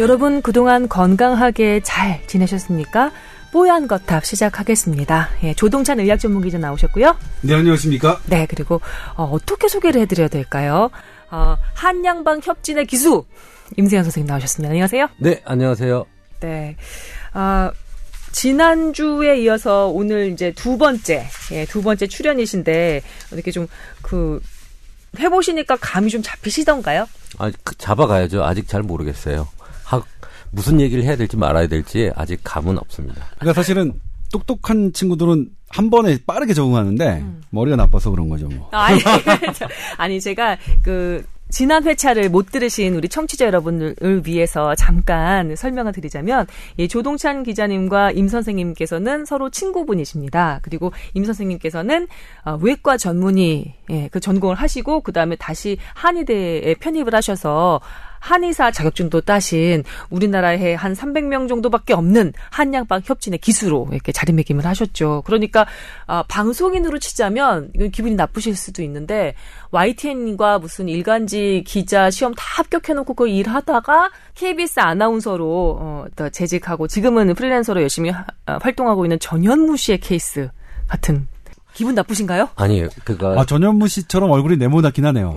여러분 그동안 건강하게 잘 지내셨습니까? 뽀얀 거탑 시작하겠습니다. 예, 조동찬 의학 전문 기자 나오셨고요. 네, 안녕하십니까? 네, 그리고 어떻게 소개를 해드려야 될까요? 한양방 협진의 기수 임세현 선생님 나오셨습니다. 안녕하세요. 네, 안녕하세요. 네, 지난주에 이어서 오늘 이제 두 번째 출연이신데 이렇게 좀 해보시니까 감이 좀 잡히시던가요? 아, 잡아가야죠. 아직 잘 모르겠어요. 무슨 얘기를 해야 될지 말아야 될지 아직 감은 없습니다. 그러니까 사실은 똑똑한 친구들은 한 번에 빠르게 적응하는데 머리가 나빠서 그런 거죠. 뭐. 아니 제가 지난 회차를 못 들으신 우리 청취자 여러분을 위해서 잠깐 설명을 드리자면, 예, 조동찬 기자님과 임 선생님께서는 서로 친구분이십니다. 그리고 임 선생님께서는 외과 전문의, 예, 그 전공을 하시고 그 다음에 다시 한의대에 편입을 하셔서 한의사 자격증도 따신 우리나라에 한 300명 정도밖에 없는 한양방 협진의 기수로 이렇게 자리매김을 하셨죠. 그러니까 방송인으로 치자면 이건 기분이 나쁘실 수도 있는데 YTN과 무슨 일간지 기자 시험 다 합격해놓고 그 일하다가 KBS 아나운서로 재직하고 지금은 프리랜서로 열심히 활동하고 있는 전현무 씨의 케이스 같은. 기분 나쁘신가요? 아니에요. 전현무 씨처럼 얼굴이 네모나긴 하네요.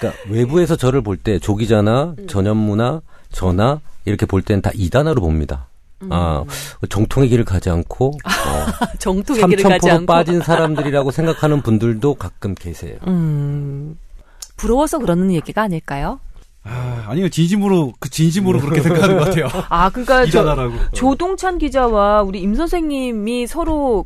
그러니까 외부에서 저를 볼 때 조 기자나 전현무나 저나 이렇게 볼 때는 다 2단어로 봅니다. 정통의 길을 가지 않고 정통의 길을 가지 않고 빠진 사람들이라고 생각하는 분들도 가끔 계세요. 부러워서 그러는 얘기가 아닐까요? 아니요, 진심으로 그렇게 생각하는 것 같아요. 아, 그러니까 조동찬 기자와 우리 임 선생님이 서로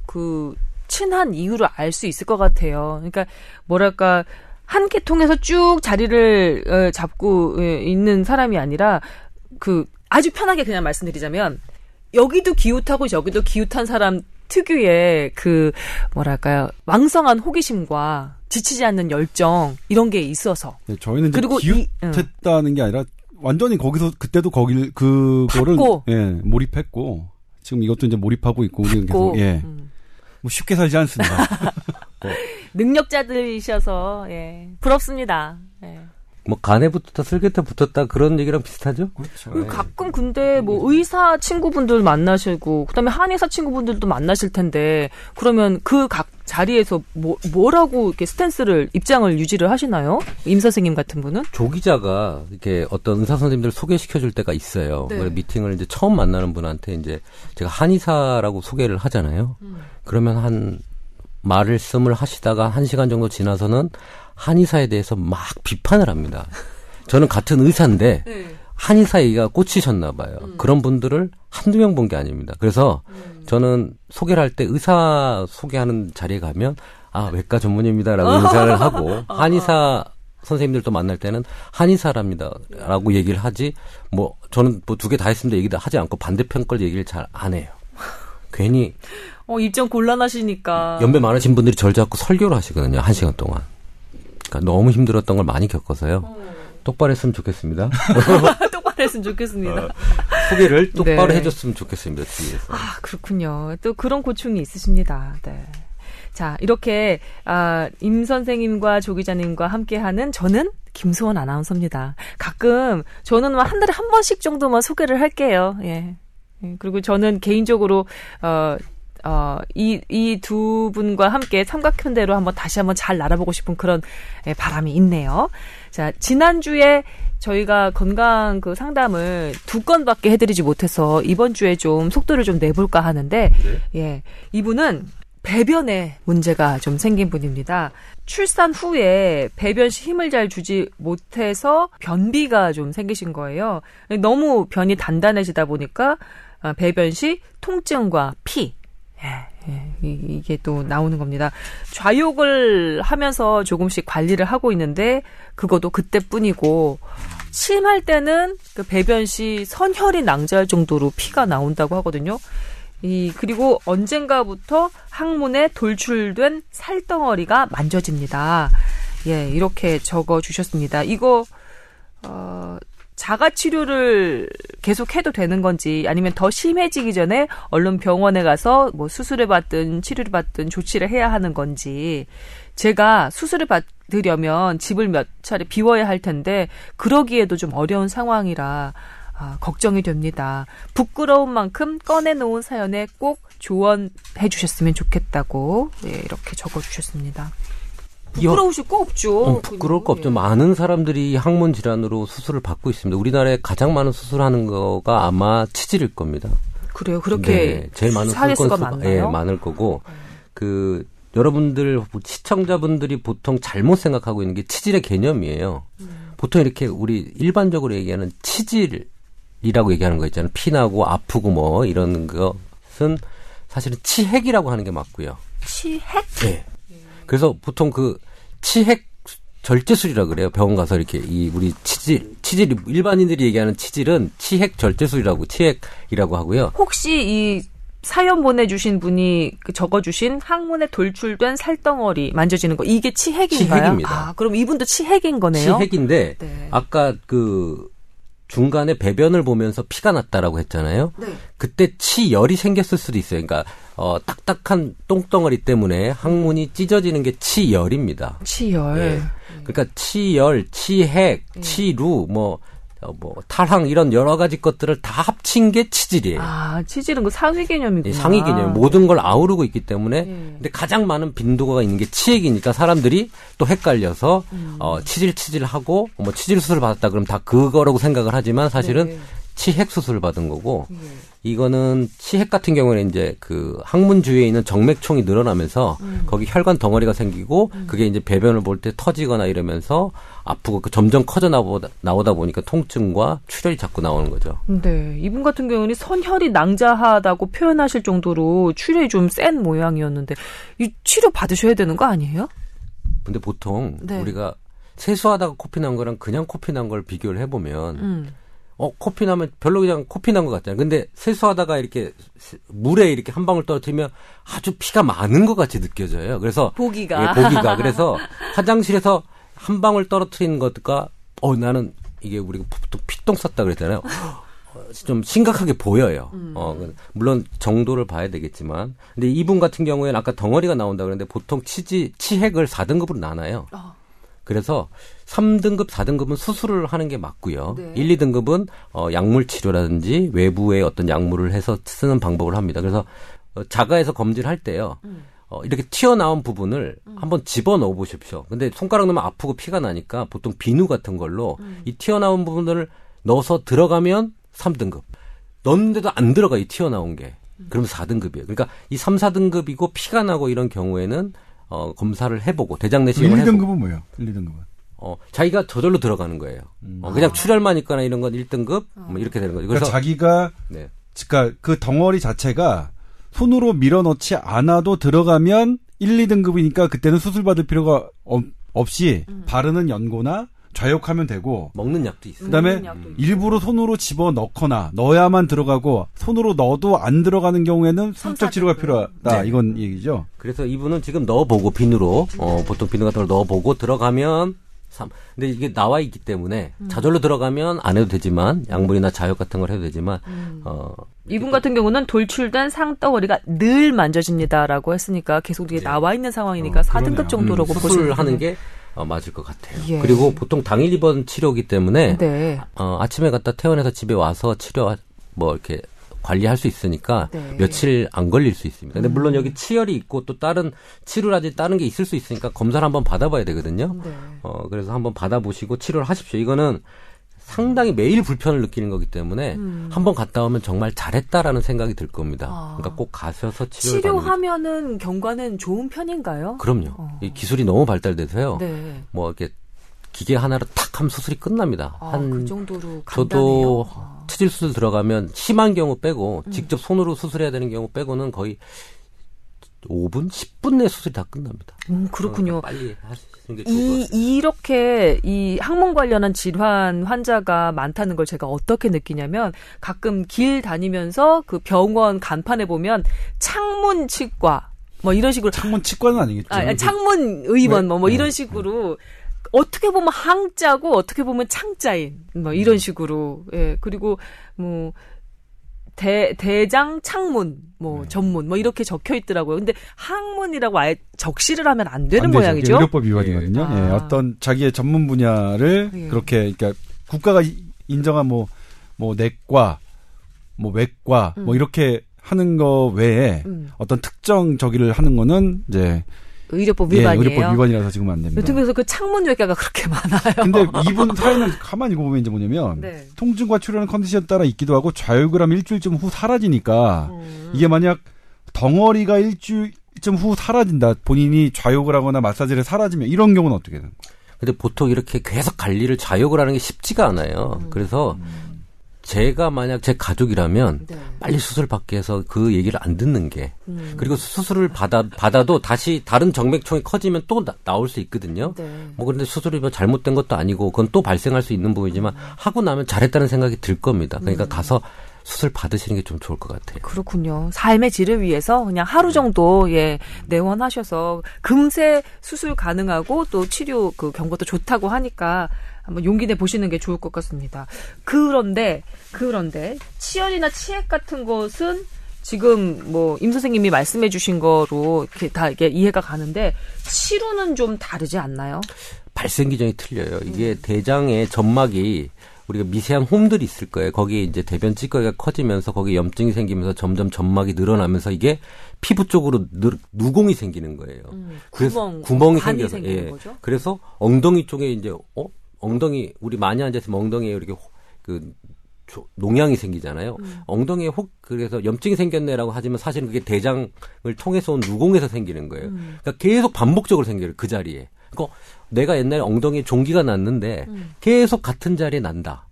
친한 이유를 알 수 있을 것 같아요. 그러니까 뭐랄까. 한 계통에서 쭉 자리를 잡고 있는 사람이 아니라 아주 편하게 그냥 말씀드리자면 여기도 기웃하고 저기도 기웃한 사람 특유의 뭐랄까요, 왕성한 호기심과 지치지 않는 열정 이런 게 있어서. 네, 저희는 그리고 기웃했다는 게 아니라 완전히 거기서 그때도 그거를 몰입했고 지금 이것도 이제 몰입하고 있고 우리는 계속 뭐 쉽게 살지 않습니다. 능력자들이셔서, 예, 부럽습니다. 예. 뭐 간에 붙었다 쓸개타 붙었다 그런 얘기랑 비슷하죠? 그렇죠. 가끔 근데 뭐 의사 친구분들 만나시고 그다음에 한의사 친구분들도 만나실 텐데 그러면 그 각 자리에서 뭐라고 이렇게 스탠스를 입장을 유지를 하시나요? 임 선생님 같은 분은? 조 기자가 이렇게 어떤 의사 선생님들 소개시켜 줄 때가 있어요. 네. 그래서 미팅을 이제 처음 만나는 분한테 이제 제가 한의사라고 소개를 하잖아요. 그러면 말씀을 하시다가 1시간 정도 지나서는 한의사에 대해서 막 비판을 합니다. 저는 같은 의사인데 한의사 얘기가 꽂히셨나 봐요. 그런 분들을 한두 명 본 게 아닙니다. 그래서 저는 소개를 할 때 의사 소개하는 자리에 가면 외과 전문의입니다라고 인사를 하고 한의사 선생님들도 만날 때는 한의사랍니다라고 얘기를 하지 저는 두 개 다 했습니다 얘기도 하지 않고 반대편 걸 얘기를 잘 안 해요. 괜히 입장 곤란하시니까. 연배 많으신 분들이 절 잡고 설교를 하시거든요. 1시간 동안. 그러니까 너무 힘들었던 걸 많이 겪어서요. 똑바로 했으면 좋겠습니다. 똑바로 했으면 좋겠습니다. 소개를 똑바로 해줬으면 좋겠습니다. 뒤에서. 아, 그렇군요. 또 그런 고충이 있으십니다. 네. 자, 이렇게 임 선생님과 조 기자님과 함께하는 저는 김수원 아나운서입니다. 가끔 저는 한 달에 한 번씩 정도만 소개를 할게요. 예. 그리고 저는 개인적으로 이 두 분과 함께 삼각편대로 다시 한번 잘 날아보고 싶은 그런 바람이 있네요. 자, 지난주에 저희가 건강 상담을 2건밖에 해드리지 못해서 이번 주에 좀 속도를 좀 내볼까 하는데, 네. 예, 이분은 배변에 문제가 좀 생긴 분입니다. 출산 후에 배변 시 힘을 잘 주지 못해서 변비가 좀 생기신 거예요. 너무 변이 단단해지다 보니까 배변 시 통증과 피, 이게 또 나오는 겁니다. 좌욕을 하면서 조금씩 관리를 하고 있는데 그것도 그때뿐이고 심할 때는 배변 시 선혈이 낭자할 정도로 피가 나온다고 하거든요. 그리고 언젠가부터 항문에 돌출된 살덩어리가 만져집니다. 예, 이렇게 적어주셨습니다. 이거 자가치료를 계속해도 되는 건지 아니면 더 심해지기 전에 얼른 병원에 가서 뭐 수술을 받든 치료를 받든 조치를 해야 하는 건지. 제가 수술을 받으려면 집을 몇 차례 비워야 할 텐데 그러기에도 좀 어려운 상황이라 걱정이 됩니다. 부끄러운 만큼 꺼내놓은 사연에 꼭 조언해 주셨으면 좋겠다고 예, 이렇게 적어주셨습니다. 부끄러우실 거 없죠. 부끄러울 거 없죠. 많은 사람들이 항문 질환으로 수술을 받고 있습니다. 우리나라에 가장 많은 수술하는 거가 아마 치질일 겁니다. 그래요? 그렇게 네, 제일 많은 사례수가 많나요? 예, 많을 거고 그 여러분들 시청자분들이 보통 잘못 생각하고 있는 게 치질의 개념이에요. 보통 이렇게 우리 일반적으로 얘기하는 치질이라고 얘기하는 거 있잖아요. 피나고 아프고 뭐 이런 것은 사실은 치핵이라고 하는 게 맞고요. 치핵? 네. 그래서 보통 그 치핵 절제술이라고 그래요. 병원 가서 이렇게 이 우리 치질 일반인들이 얘기하는 치질은 치핵 절제술이라고 치핵이라고 하고요. 혹시 이 사연 보내주신 분이 적어주신 항문에 돌출된 살덩어리 만져지는 거 이게 치핵인가요? 치핵입니다. 아, 그럼 이분도 치핵인 거네요. 치핵인데 네. 아까 그 중간에 배변을 보면서 피가 났다라고 했잖아요. 네. 그때 치열이 생겼을 수도 있어요. 그러니까 딱딱한 똥덩어리 때문에 항문이 찢어지는 게 치열입니다. 치열. 네. 그러니까 치열, 치핵, 치루 뭐 탈항 이런 여러 가지 것들을 다 합친 게 치질이에요. 아, 치질은 그 상위 개념이구나. 네, 상위 개념. 모든 걸 아우르고 있기 때문에 근데 가장 많은 빈도가 있는 게 치핵이니까 사람들이 또 헷갈려서 치질하고 뭐 치질 수술 받았다 그러면 다 그거라고 생각을 하지만 사실은 네. 치핵 수술을 받은 거고 이거는 치핵 같은 경우는 이제 그 항문 주위에 있는 정맥총이 늘어나면서 거기 혈관 덩어리가 생기고 그게 이제 배변을 볼 때 터지거나 이러면서 아프고 그 점점 커져 나오다 보니까 통증과 출혈이 자꾸 나오는 거죠. 네, 이분 같은 경우는 선혈이 낭자하다고 표현하실 정도로 출혈이 좀 센 모양이었는데 이 치료 받으셔야 되는 거 아니에요? 근데 보통 네. 우리가 세수하다가 코피 난 거랑 그냥 코피 난 걸 비교를 해보면. 코피 나면 별로 그냥 코피 난 것 같잖아요. 근데 세수하다가 이렇게 물에 이렇게 한 방울 떨어뜨리면 아주 피가 많은 것 같이 느껴져요. 그래서. 보기가. 그래서 화장실에서 한 방울 떨어뜨린 것과, 나는 이게 우리가 보통 피똥 쌌다 그랬잖아요. 좀 심각하게 보여요. 물론 정도를 봐야 되겠지만. 근데 이분 같은 경우에는 아까 덩어리가 나온다 그랬는데 보통 치핵을 4등급으로 나눠요. 그래서 3등급, 4등급은 수술을 하는 게 맞고요. 네. 1, 2등급은 약물 치료라든지 외부에 어떤 약물을 해서 쓰는 방법을 합니다. 그래서 자가에서 검진을 할 때요. 이렇게 튀어나온 부분을 한번 집어넣어 보십시오. 근데 손가락 넣으면 아프고 피가 나니까 보통 비누 같은 걸로 이 튀어나온 부분을 넣어서 들어가면 3등급. 넣는데도 안 들어가, 이 튀어나온 게. 그럼 4등급이에요. 그러니까 이 3, 4등급이고 피가 나고 이런 경우에는 검사를 해보고 대장 내시경을 해보고. 1등급은 뭐예요? 1등급은 자기가 저절로 들어가는 거예요. 그냥 출혈만 있거나 이런 건 1등급 뭐 이렇게 되는 거죠. 그래서 그러니까 자기가 네. 그러니까 그 덩어리 자체가 손으로 밀어넣지 않아도 들어가면 1, 2등급이니까 그때는 수술 받을 필요가 없이 바르는 연고나 좌욕하면 되고 먹는 약도 있어요. 그다음에 일부러 손으로 집어넣거나 넣어야만 들어가고 손으로 넣어도 안 들어가는 경우에는 수술적 치료가 필요하다. 네. 이건 얘기죠. 그래서 이분은 지금 넣어보고 비누로 보통 비누 같은 걸 넣어보고 들어가면 3. 근데 이게 나와 있기 때문에 저절로 들어가면 안 해도 되지만 약물이나 자욕 같은 걸 해도 되지만 이분 같은 경우는 돌출된 상덩어리가 늘 만져집니다라고 했으니까 계속 이게 네. 나와 있는 상황이니까 4등급 정도라고 보시면 하는 게 맞을 것 같아요. 예. 그리고 보통 당일 입원 치료이기 때문에 네. 아침에 갔다 퇴원해서 집에 와서 치료 이렇게 관리할 수 있으니까 네. 며칠 안 걸릴 수 있습니다. 근데 물론 여기 치열이 있고 또 다른 치료라든지 다른 게 있을 수 있으니까 검사를 한번 받아봐야 되거든요. 네. 그래서 한번 받아보시고 치료를 하십시오. 이거는 상당히 매일 불편을 느끼는 거기 때문에 한번 갔다 오면 정말 잘했다라는 생각이 들 겁니다. 그러니까 꼭 가셔서 치료하면은 경과는 좋은 편인가요? 그럼요. 이 기술이 너무 발달돼서요. 네. 뭐 이렇게 기계 하나로 탁 하면 수술이 끝납니다. 그 정도로 간단해요. 저도 치질 수술 들어가면 심한 경우 빼고 직접 손으로 수술해야 되는 경우 빼고는 거의 5분, 10분 내 수술이 다 끝납니다. 그렇군요. 빨리 하시는 게 좋을 것 같습니다. 이렇게 이 항문 관련한 질환 환자가 많다는 걸 제가 어떻게 느끼냐면 가끔 길 다니면서 그 병원 간판에 보면 창문 치과 뭐 이런 식으로 창문 치과는 아니겠죠. 창문 의원 뭐 이런 식으로 어떻게 보면 항자고 어떻게 보면 창자인 뭐 이런 식으로. 예. 그리고 뭐 대장 창문 뭐 전문 뭐 이렇게 적혀 있더라고요. 근데 항문이라고 아예 적시를 하면 안 되는 안 모양이죠. 의료법 위반이거든요. 예. 아. 예. 어떤 자기의 전문 분야를 예. 그렇게 그러니까 국가가 인정한 뭐 내과 뭐 외과 뭐 이렇게 하는 거 외에 어떤 특정 저기를 하는 거는 이제 의료법 위반이에요. 예, 의료법 위반이라서 지금 안 됩니다. 그래서 그 창문 외과가 그렇게 많아요. 근데 이분 사연은 가만히 읽어보면 이제 뭐냐면 네. 통증과 출혈은 컨디션 따라 있기도 하고 좌열그람 일주일쯤 후 사라지니까 이게 만약 덩어리가 일주일쯤 후 사라진다. 본인이 좌욕을 하거나 마사지를 사라지면 이런 경우는 어떻게 되는 거예요? 근데 보통 이렇게 계속 관리를 좌욕을 하는 게 쉽지가 않아요. 그래서 제가 만약 제 가족이라면 네. 빨리 수술 받게 해서 그 얘기를 안 듣는 게 그리고 수술을 받아도 다시 다른 정맥총이 커지면 또 나올 수 있거든요. 네. 뭐 그런데 수술이 뭐 잘못된 것도 아니고 그건 또 발생할 수 있는 부분이지만 하고 나면 잘했다는 생각이 들 겁니다. 그러니까 가서 수술 받으시는 게 좀 좋을 것 같아요. 그렇군요. 삶의 질을 위해서 그냥 하루 정도 예 내원하셔서 금세 수술 가능하고 또 치료 그 경과도 좋다고 하니까 한번 용기 내 보시는 게 좋을 것 같습니다. 그런데 치열이나 치액 같은 것은 지금 뭐 임 선생님이 말씀해 주신 거로 이렇게 다 이게 이해가 가는데 치루는 좀 다르지 않나요? 발생 기전이 틀려요. 이게 대장의 점막이 우리가 미세한 홈들이 있을 거예요. 거기에 이제 대변 찌꺼기가 커지면서 거기에 염증이 생기면서 점점 점막이 늘어나면서 이게 피부 쪽으로 누공이 생기는 거예요. 그래서 구멍이 생겨서 생기는 예. 거죠? 그래서 엉덩이 쪽에 이제 엉덩이 우리 많이 앉아서 엉덩이에 이렇게 농양이 생기잖아요. 엉덩이에 그래서 염증이 생겼네라고 하지만 사실은 그게 대장을 통해서 온 누공에서 생기는 거예요. 그러니까 계속 반복적으로 생겨요. 그 자리에. 그러니까 내가 옛날에 엉덩이에 종기가 났는데 계속 같은 자리에 난다.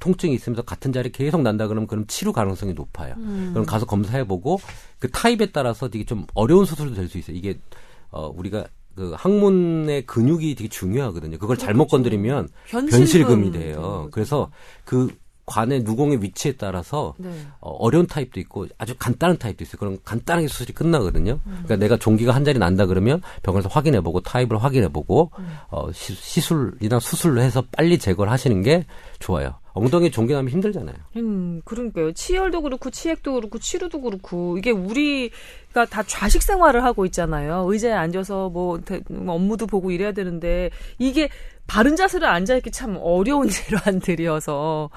통증이 있으면서 같은 자리에 계속 난다 그러면 치료 가능성이 높아요. 그럼 가서 검사해보고 그 타입에 따라서 되게 좀 어려운 수술도 될 수 있어요. 이게 우리가 그 항문의 근육이 되게 중요하거든요. 그걸 잘못 건드리면 변실금이 돼요. 그래서 그 관의 누공의 위치에 따라서 네. 어려운 타입도 있고 아주 간단한 타입도 있어요. 그럼 간단하게 수술이 끝나거든요. 그러니까 내가 종기가 한 자리 난다 그러면 병원에서 확인해보고 타입을 확인해보고 시술이나 수술로 해서 빨리 제거를 하시는 게 좋아요. 엉덩이 종기 나면 힘들잖아요. 그러니까요. 치열도 그렇고 치액도 그렇고 치루도 그렇고 이게 우리가 다 좌식 생활을 하고 있잖아요. 의자에 앉아서 뭐 업무도 보고 이래야 되는데 이게 바른 자세로 앉아있기 참 어려운 질환들이어서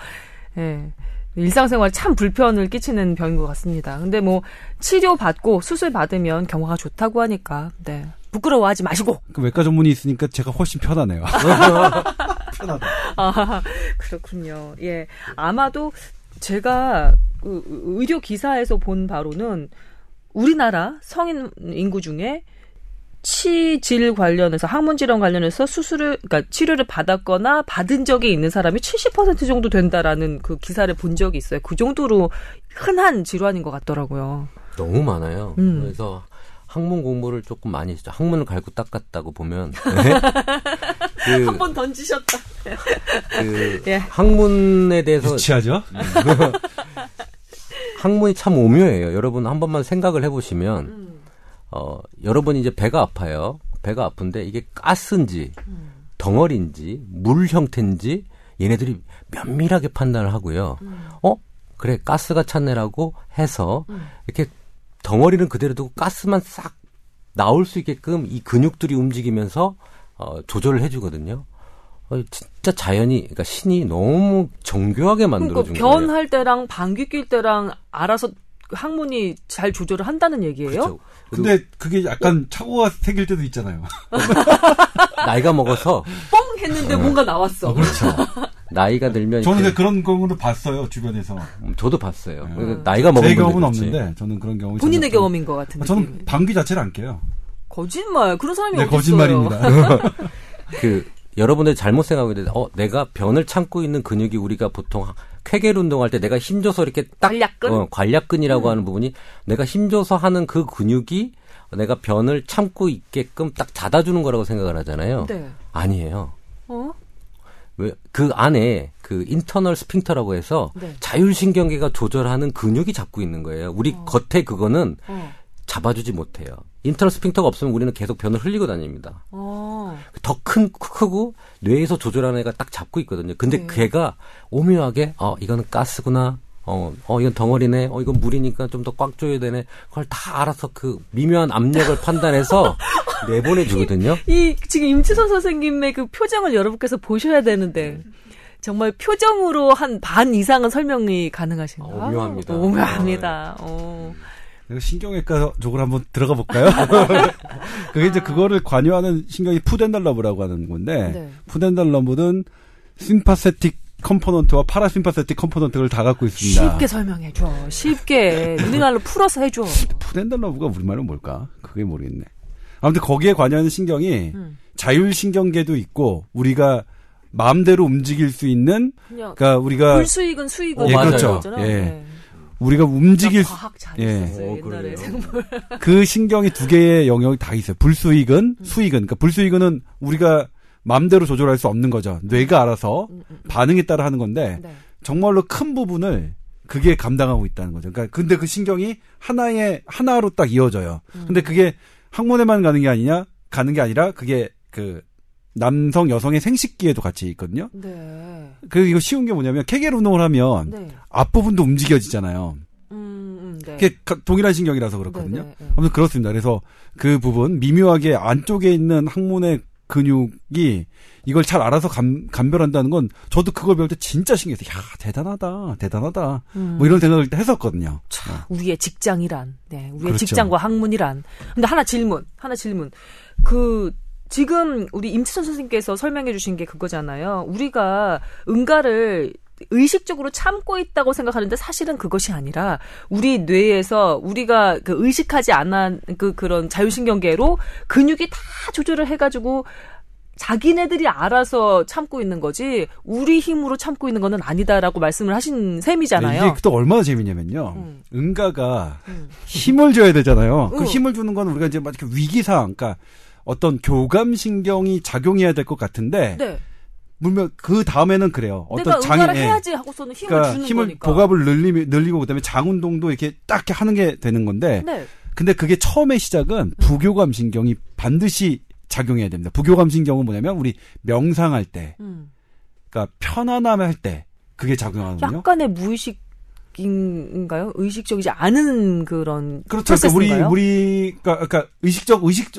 예. 일상생활에 참 불편을 끼치는 병인 것 같습니다. 근데 뭐 치료받고 수술 받으면 경과가 좋다고 하니까 네. 부끄러워하지 마시고. 그 외과 전문의 있으니까 제가 훨씬 편하네요. 편하다. 아, 그렇군요. 예. 아마도 제가 의료 기사에서 본 바로는 우리나라 성인 인구 중에 치질 관련해서 항문질환 관련해서 그러니까 치료를 받았거나 받은 적이 있는 사람이 70% 정도 된다라는 그 기사를 본 적이 있어요. 그 정도로 흔한 질환인 것 같더라고요. 너무 많아요. 그래서 항문 공부를 조금 많이 했죠. 항문을 갈고 닦았다고 보면 한번 던지셨다. 예. 항문에 대해서 유치하죠. 항문이 참 오묘해요. 여러분 한 번만 생각을 해보시면 여러분이 이제 배가 아파요. 배가 아픈데 이게 가스인지 덩어리인지 물 형태인지 얘네들이 면밀하게 판단을 하고요. 그래 가스가 찼네라고 해서 이렇게 덩어리는 그대로 두고 가스만 싹 나올 수 있게끔 이 근육들이 움직이면서 조절을 해주거든요. 진짜 그러니까 신이 너무 정교하게 만들어준 거예요. 그러니까 변할 때랑 방귀 낄 때랑 알아서 항문이 잘 조절을 한다는 얘기예요? 그렇죠. 근데 그게 약간 착오가 생길 때도 있잖아요. 나이가 먹어서 뻥 했는데 뭔가 나왔어. 그렇죠. 나이가 들면 저는 이렇게... 그런 경우도 봤어요. 주변에서. 저도 봤어요. 나이가 먹은 제 경우는 없는데 저는 그런 경우 본인의 경험인 것 같은데. 저는 방귀 자체를 안 깨요. 거짓말. 그런 사람이 어딨어요. 네, 거짓말입니다. 여러분들 잘못 생각하고 있는데 내가 변을 참고 있는 근육이 우리가 보통 쾌계를 운동할 때 내가 힘줘서 이렇게 딱 관략근이라고 하는 부분이 내가 힘줘서 하는 그 근육이 내가 변을 참고 있게끔 딱 닫아주는 거라고 생각을 하잖아요. 네. 아니에요. 왜 그 안에 그 인터널 스핑터라고 해서 자율신경계가 조절하는 근육이 잡고 있는 거예요. 우리 겉에 그거는 잡아주지 못해요. 인터널 스핑터가 없으면 우리는 계속 변을 흘리고 다닙니다. 더 크고 뇌에서 조절하는 애가 딱 잡고 있거든요. 근데 네. 걔가 오묘하게 이거는 가스구나. 이건 덩어리네. 이건 물이니까 좀 더 꽉 조여야 되네. 그걸 다 알아서 그 미묘한 압력을 판단해서 내보내주거든요. 지금 임치선 선생님의 그 표정을 여러분께서 보셔야 되는데. 정말 표정으로 한 반 이상은 설명이 가능하신가요? 오묘합니다. 오묘합니다. 신경외과 쪽으로 한번 들어가 볼까요? 그게 이제 그거를 관여하는 신경이 푸덴달러브라고 하는 건데, 네. 푸덴달러브는 심파세틱 컴포넌트와 파라심파세틱 컴포넌트를 다 갖고 있습니다. 쉽게 설명해줘. 쉽게. 우리말로 풀어서 해줘. 푸덴달러브가 우리말로 뭘까? 그게 모르겠네. 아무튼 거기에 관여하는 신경이 자율신경계도 있고, 우리가 마음대로 움직일 수 있는, 그러니까 우리가 불수익은 수익을 그렇죠. 예. 네. 우리가 움직일 과학 잘 있었어요. 옛날에 정말. 그 신경이 두 개의 영역이 다 있어요. 불수익은 수익은. 그러니까 불수익은 우리가 마음대로 조절할 수 없는 거죠. 뇌가 알아서 반응에 따라 하는 건데 네. 정말로 큰 부분을 그게 감당하고 있다는 거죠. 그러니까 근데 그 신경이 하나로 딱 이어져요. 근데 그게 항문에만 가는 게 아니라 그게 그 남성, 여성의 생식기에도 같이 있거든요. 네. 그리고 이거 쉬운 게 뭐냐면 케겔 운동을 하면 네. 앞부분도 움직여지잖아요. 네. 그게 동일한 신경이라서 그렇거든요. 네, 네, 네. 아무튼 그렇습니다. 그래서 그 부분 미묘하게 안쪽에 있는 항문의 근육이 이걸 잘 알아서 감별한다는 건 저도 그걸 배울 때 진짜 신기했어요. 야, 대단하다. 뭐 이런 생각을 했었거든요. 참, 우리의 직장이란. 네, 우리의 그렇죠. 직장과 학문이란. 근데 하나 질문. 지금 우리 임치선 선생님께서 설명해 주신 게 그거잖아요. 우리가 응가를 의식적으로 참고 있다고 생각하는데 사실은 그것이 아니라 우리 뇌에서 우리가 그 의식하지 않은 그런 자율신경계로 근육이 다 조절을 해가지고 자기네들이 알아서 참고 있는 거지 우리 힘으로 참고 있는 거는 아니다라고 말씀을 하신 셈이잖아요. 네, 이게 또 얼마나 재밌냐면요. 응가가 힘을 줘야 되잖아요. 그 힘을 주는 건 우리가 이제 막 이렇게 위기상, 그러니까 어떤 교감신경이 작용해야 될 것 같은데, 네. 물론 그 다음에는 그래요. 어떤 장을 해야지 하고서는 힘을 그러니까 주는 힘을 거니까. 보갑을 늘리고 그다음에 장운동도 이렇게 딱 이렇게 하는 게 되는 건데, 네. 근데 그게 처음에 시작은 부교감신경이 반드시 작용해야 됩니다. 부교감신경은 뭐냐면 우리 명상할 때, 그러니까 편안함 할 때 그게 작용하거든요. 약간의 무의식. 인가요? 의식적이지 않은 그런 그렇죠. 프로세스인가요? 그러니까 그러니까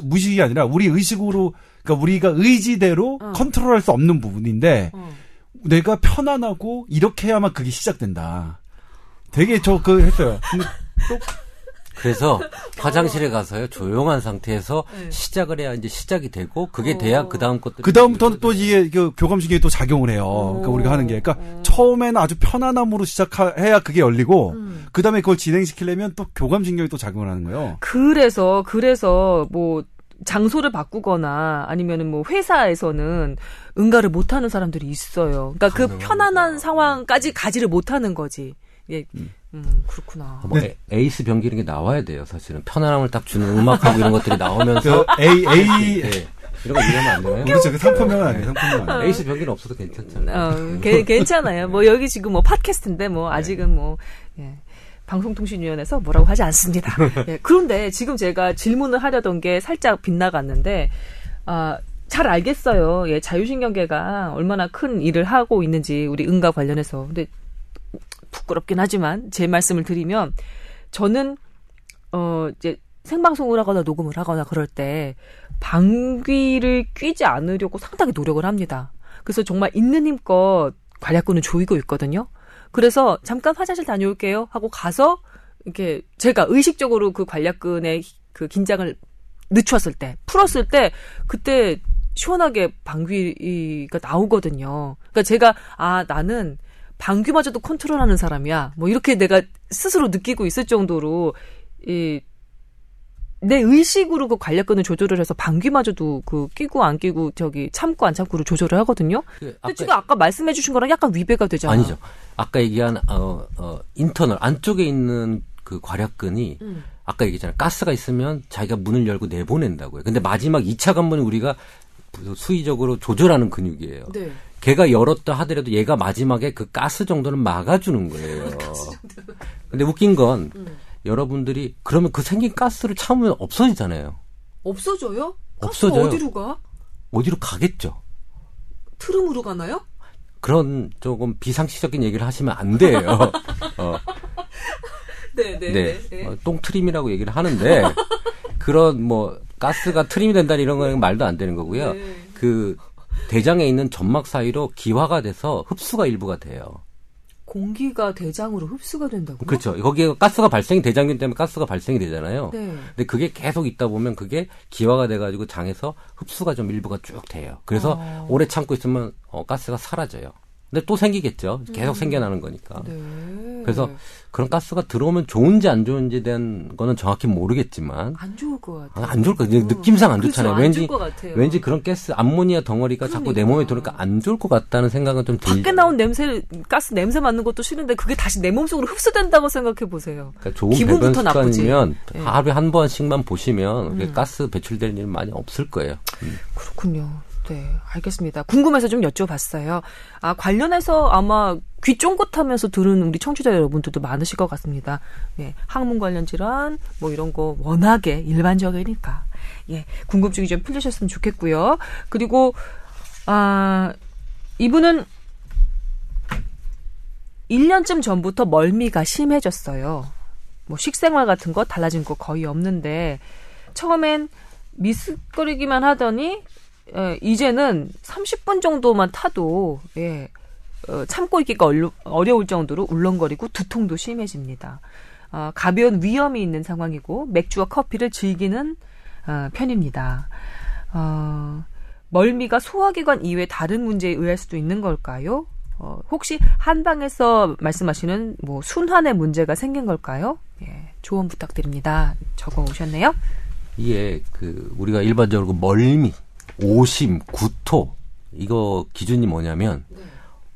무의식이 아니라 우리 의식으로 그러니까 우리가 의지대로 컨트롤할 수 없는 부분인데 내가 편안하고 이렇게 해야만 그게 시작된다. 되게 저 그거 했어요. 그래서 화장실에 가서요 조용한 상태에서 네. 시작을 해야 이제 시작이 되고 그게 돼야 그 다음 것들 그 다음부터는 또 이게 그 교감신경이 또 작용을 해요. 그러니까 우리가 하는 게 그러니까 처음에는 아주 편안함으로 시작해야 그게 열리고 그 다음에 그걸 진행시키려면 또 교감신경이 또 작용을 하는 거예요. 그래서 뭐 장소를 바꾸거나 아니면은 뭐 회사에서는 응가를 못하는 사람들이 있어요. 그러니까 그 편안한 상황까지 가지를 못하는 거지. 예. 그렇구나. 뭐 네. 에이스 병기 이런 게 나와야 돼요, 사실은. 편안함을 딱 주는 음악하고 이런 것들이 나오면서. 그 네. 이런 거 이러면 안 되나요? 그렇죠. 상품명은 아니에요, 상품명. 에이스 병기는 없어도 괜찮잖아요. 괜찮아요. 뭐, 여기 지금 뭐, 팟캐스트인데, 뭐, 아직은 뭐, 예. 방송통신위원회에서 뭐라고 하지 않습니다. 예. 그런데 지금 제가 질문을 하려던 게 살짝 빗나갔는데, 잘 알겠어요. 예, 자율신경계가 얼마나 큰 일을 하고 있는지, 우리 응가 관련해서. 근데, 부끄럽긴 하지만 제 말씀을 드리면 저는 이제 생방송을 하거나 녹음을 하거나 그럴 때 방귀를 뀌지 않으려고 상당히 노력을 합니다. 그래서 정말 있는 힘껏 관략근을 조이고 있거든요. 그래서 잠깐 화장실 다녀올게요 하고 가서 이렇게 제가 의식적으로 그 관략근의 그 긴장을 늦췄을 때 풀었을 때 그때 시원하게 방귀가 나오거든요. 그러니까 제가 나는 방귀마저도 컨트롤하는 사람이야. 뭐 이렇게 내가 스스로 느끼고 있을 정도로 내 의식으로 그 관략근을 조절을 해서 방귀마저도 그 끼고 안 끼고 참고 안 참고를 조절을 하거든요. 근데 지금 아까 말씀해 주신 거랑 약간 위배가 되잖아요. 아니죠. 아까 얘기한 인터널 안쪽에 있는 그 관략근이 아까 얘기했잖아요. 가스가 있으면 자기가 문을 열고 내보낸다고요. 근데 마지막 2차 관문은 우리가 수의적으로 조절하는 근육이에요. 네. 걔가 열었다 하더라도 얘가 마지막에 그 가스 정도는 막아주는 거예요. 근데 웃긴 건 여러분들이 그러면 그 생긴 가스를 참으면 없어지잖아요. 없어져요? 가스가 없어져요. 어디로 가? 어디로 가겠죠. 트름으로 가나요? 그런 조금 비상식적인 얘기를 하시면 안 돼요. 네. 똥트림이라고 얘기를 하는데 그런 뭐 가스가 트림이 된다는 이런 건 말도 안 되는 거고요. 네. 그 대장에 있는 점막 사이로 기화가 돼서 흡수가 일부가 돼요. 공기가 대장으로 흡수가 된다고요? 그렇죠. 거기에 가스가 발생이 대장균 때문에 가스가 발생이 되잖아요. 네. 근데 그게 계속 있다 보면 그게 기화가 돼가지고 장에서 흡수가 좀 일부가 쭉 돼요. 그래서 오래 참고 있으면 가스가 사라져요. 근데 또 생기겠죠. 계속 생겨나는 거니까. 네. 그래서 그런 가스가 들어오면 좋은지 안 좋은지에 대한 거는 정확히 모르겠지만. 안 좋을 것 같아요. 안 좋을 것 같아요. 느낌상 안 좋잖아요. 그렇죠. 안 좋을 것 같아요. 왠지 그런 가스, 암모니아 덩어리가 그러니까. 자꾸 내 몸에 도니까 안 좋을 것 같다는 생각은 좀 들죠. 밖에 나온 냄새, 가스 냄새 맡는 것도 싫은데 그게 다시 내 몸속으로 흡수된다고 생각해 보세요. 그러니까 좋은 배변 습관이면 하루에 한 번씩만 보시면 가스 배출되는 일은 많이 없을 거예요. 그렇군요. 네, 알겠습니다. 궁금해서 좀 여쭤봤어요. 아, 관련해서 아마 귀 쫑긋하면서 들은 우리 청취자 여러분들도 많으실 것 같습니다. 예, 항문 관련 질환 뭐 이런 거 워낙에 일반적이니까 예, 궁금증이 좀 풀리셨으면 좋겠고요. 그리고 아, 이분은 1년쯤 전부터 멀미가 심해졌어요. 뭐 식생활 같은 거 달라진 거 거의 없는데 처음엔 미스거리기만 하더니 예, 이제는 30분 정도만 타도 예, 참고 있기가 어려울 정도로 울렁거리고 두통도 심해집니다. 가벼운 위염이 있는 상황이고 맥주와 커피를 즐기는 편입니다. 멀미가 소화기관 이외 다른 문제에 의할 수도 있는 걸까요? 혹시 한방에서 말씀하시는 뭐 순환의 문제가 생긴 걸까요? 예, 조언 부탁드립니다. 적어 오셨네요. 예, 그 우리가 일반적으로 멀미 오심, 구토 이거 기준이 뭐냐면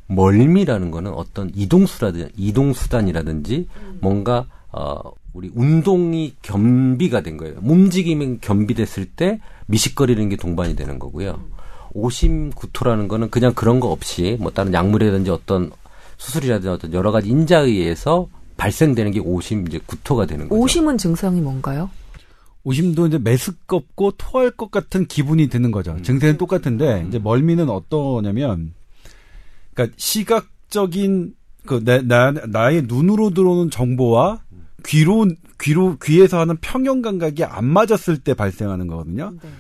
멀미라는 거는 어떤 이동수단이라든지 뭔가 우리 운동이 겸비가 된 거예요. 움직임이 겸비됐을 때 미식거리는 게 동반이 되는 거고요. 오심, 구토라는 거는 그냥 그런 거 없이 뭐 다른 약물이라든지 어떤 수술이라든지 어떤 여러 가지 인자에 의해서 발생되는 게 오심, 이제 구토가 되는 거죠. 오심은 증상이 뭔가요? 오심도 이제 메스껍고 토할 것 같은 기분이 드는 거죠. 증세는 똑같은데 이제 멀미는 어떠냐면, 그러니까 시각적인 그 나의 눈으로 들어오는 정보와 귀에서 하는 평형 감각이 안 맞았을 때 발생하는 거거든요. 네.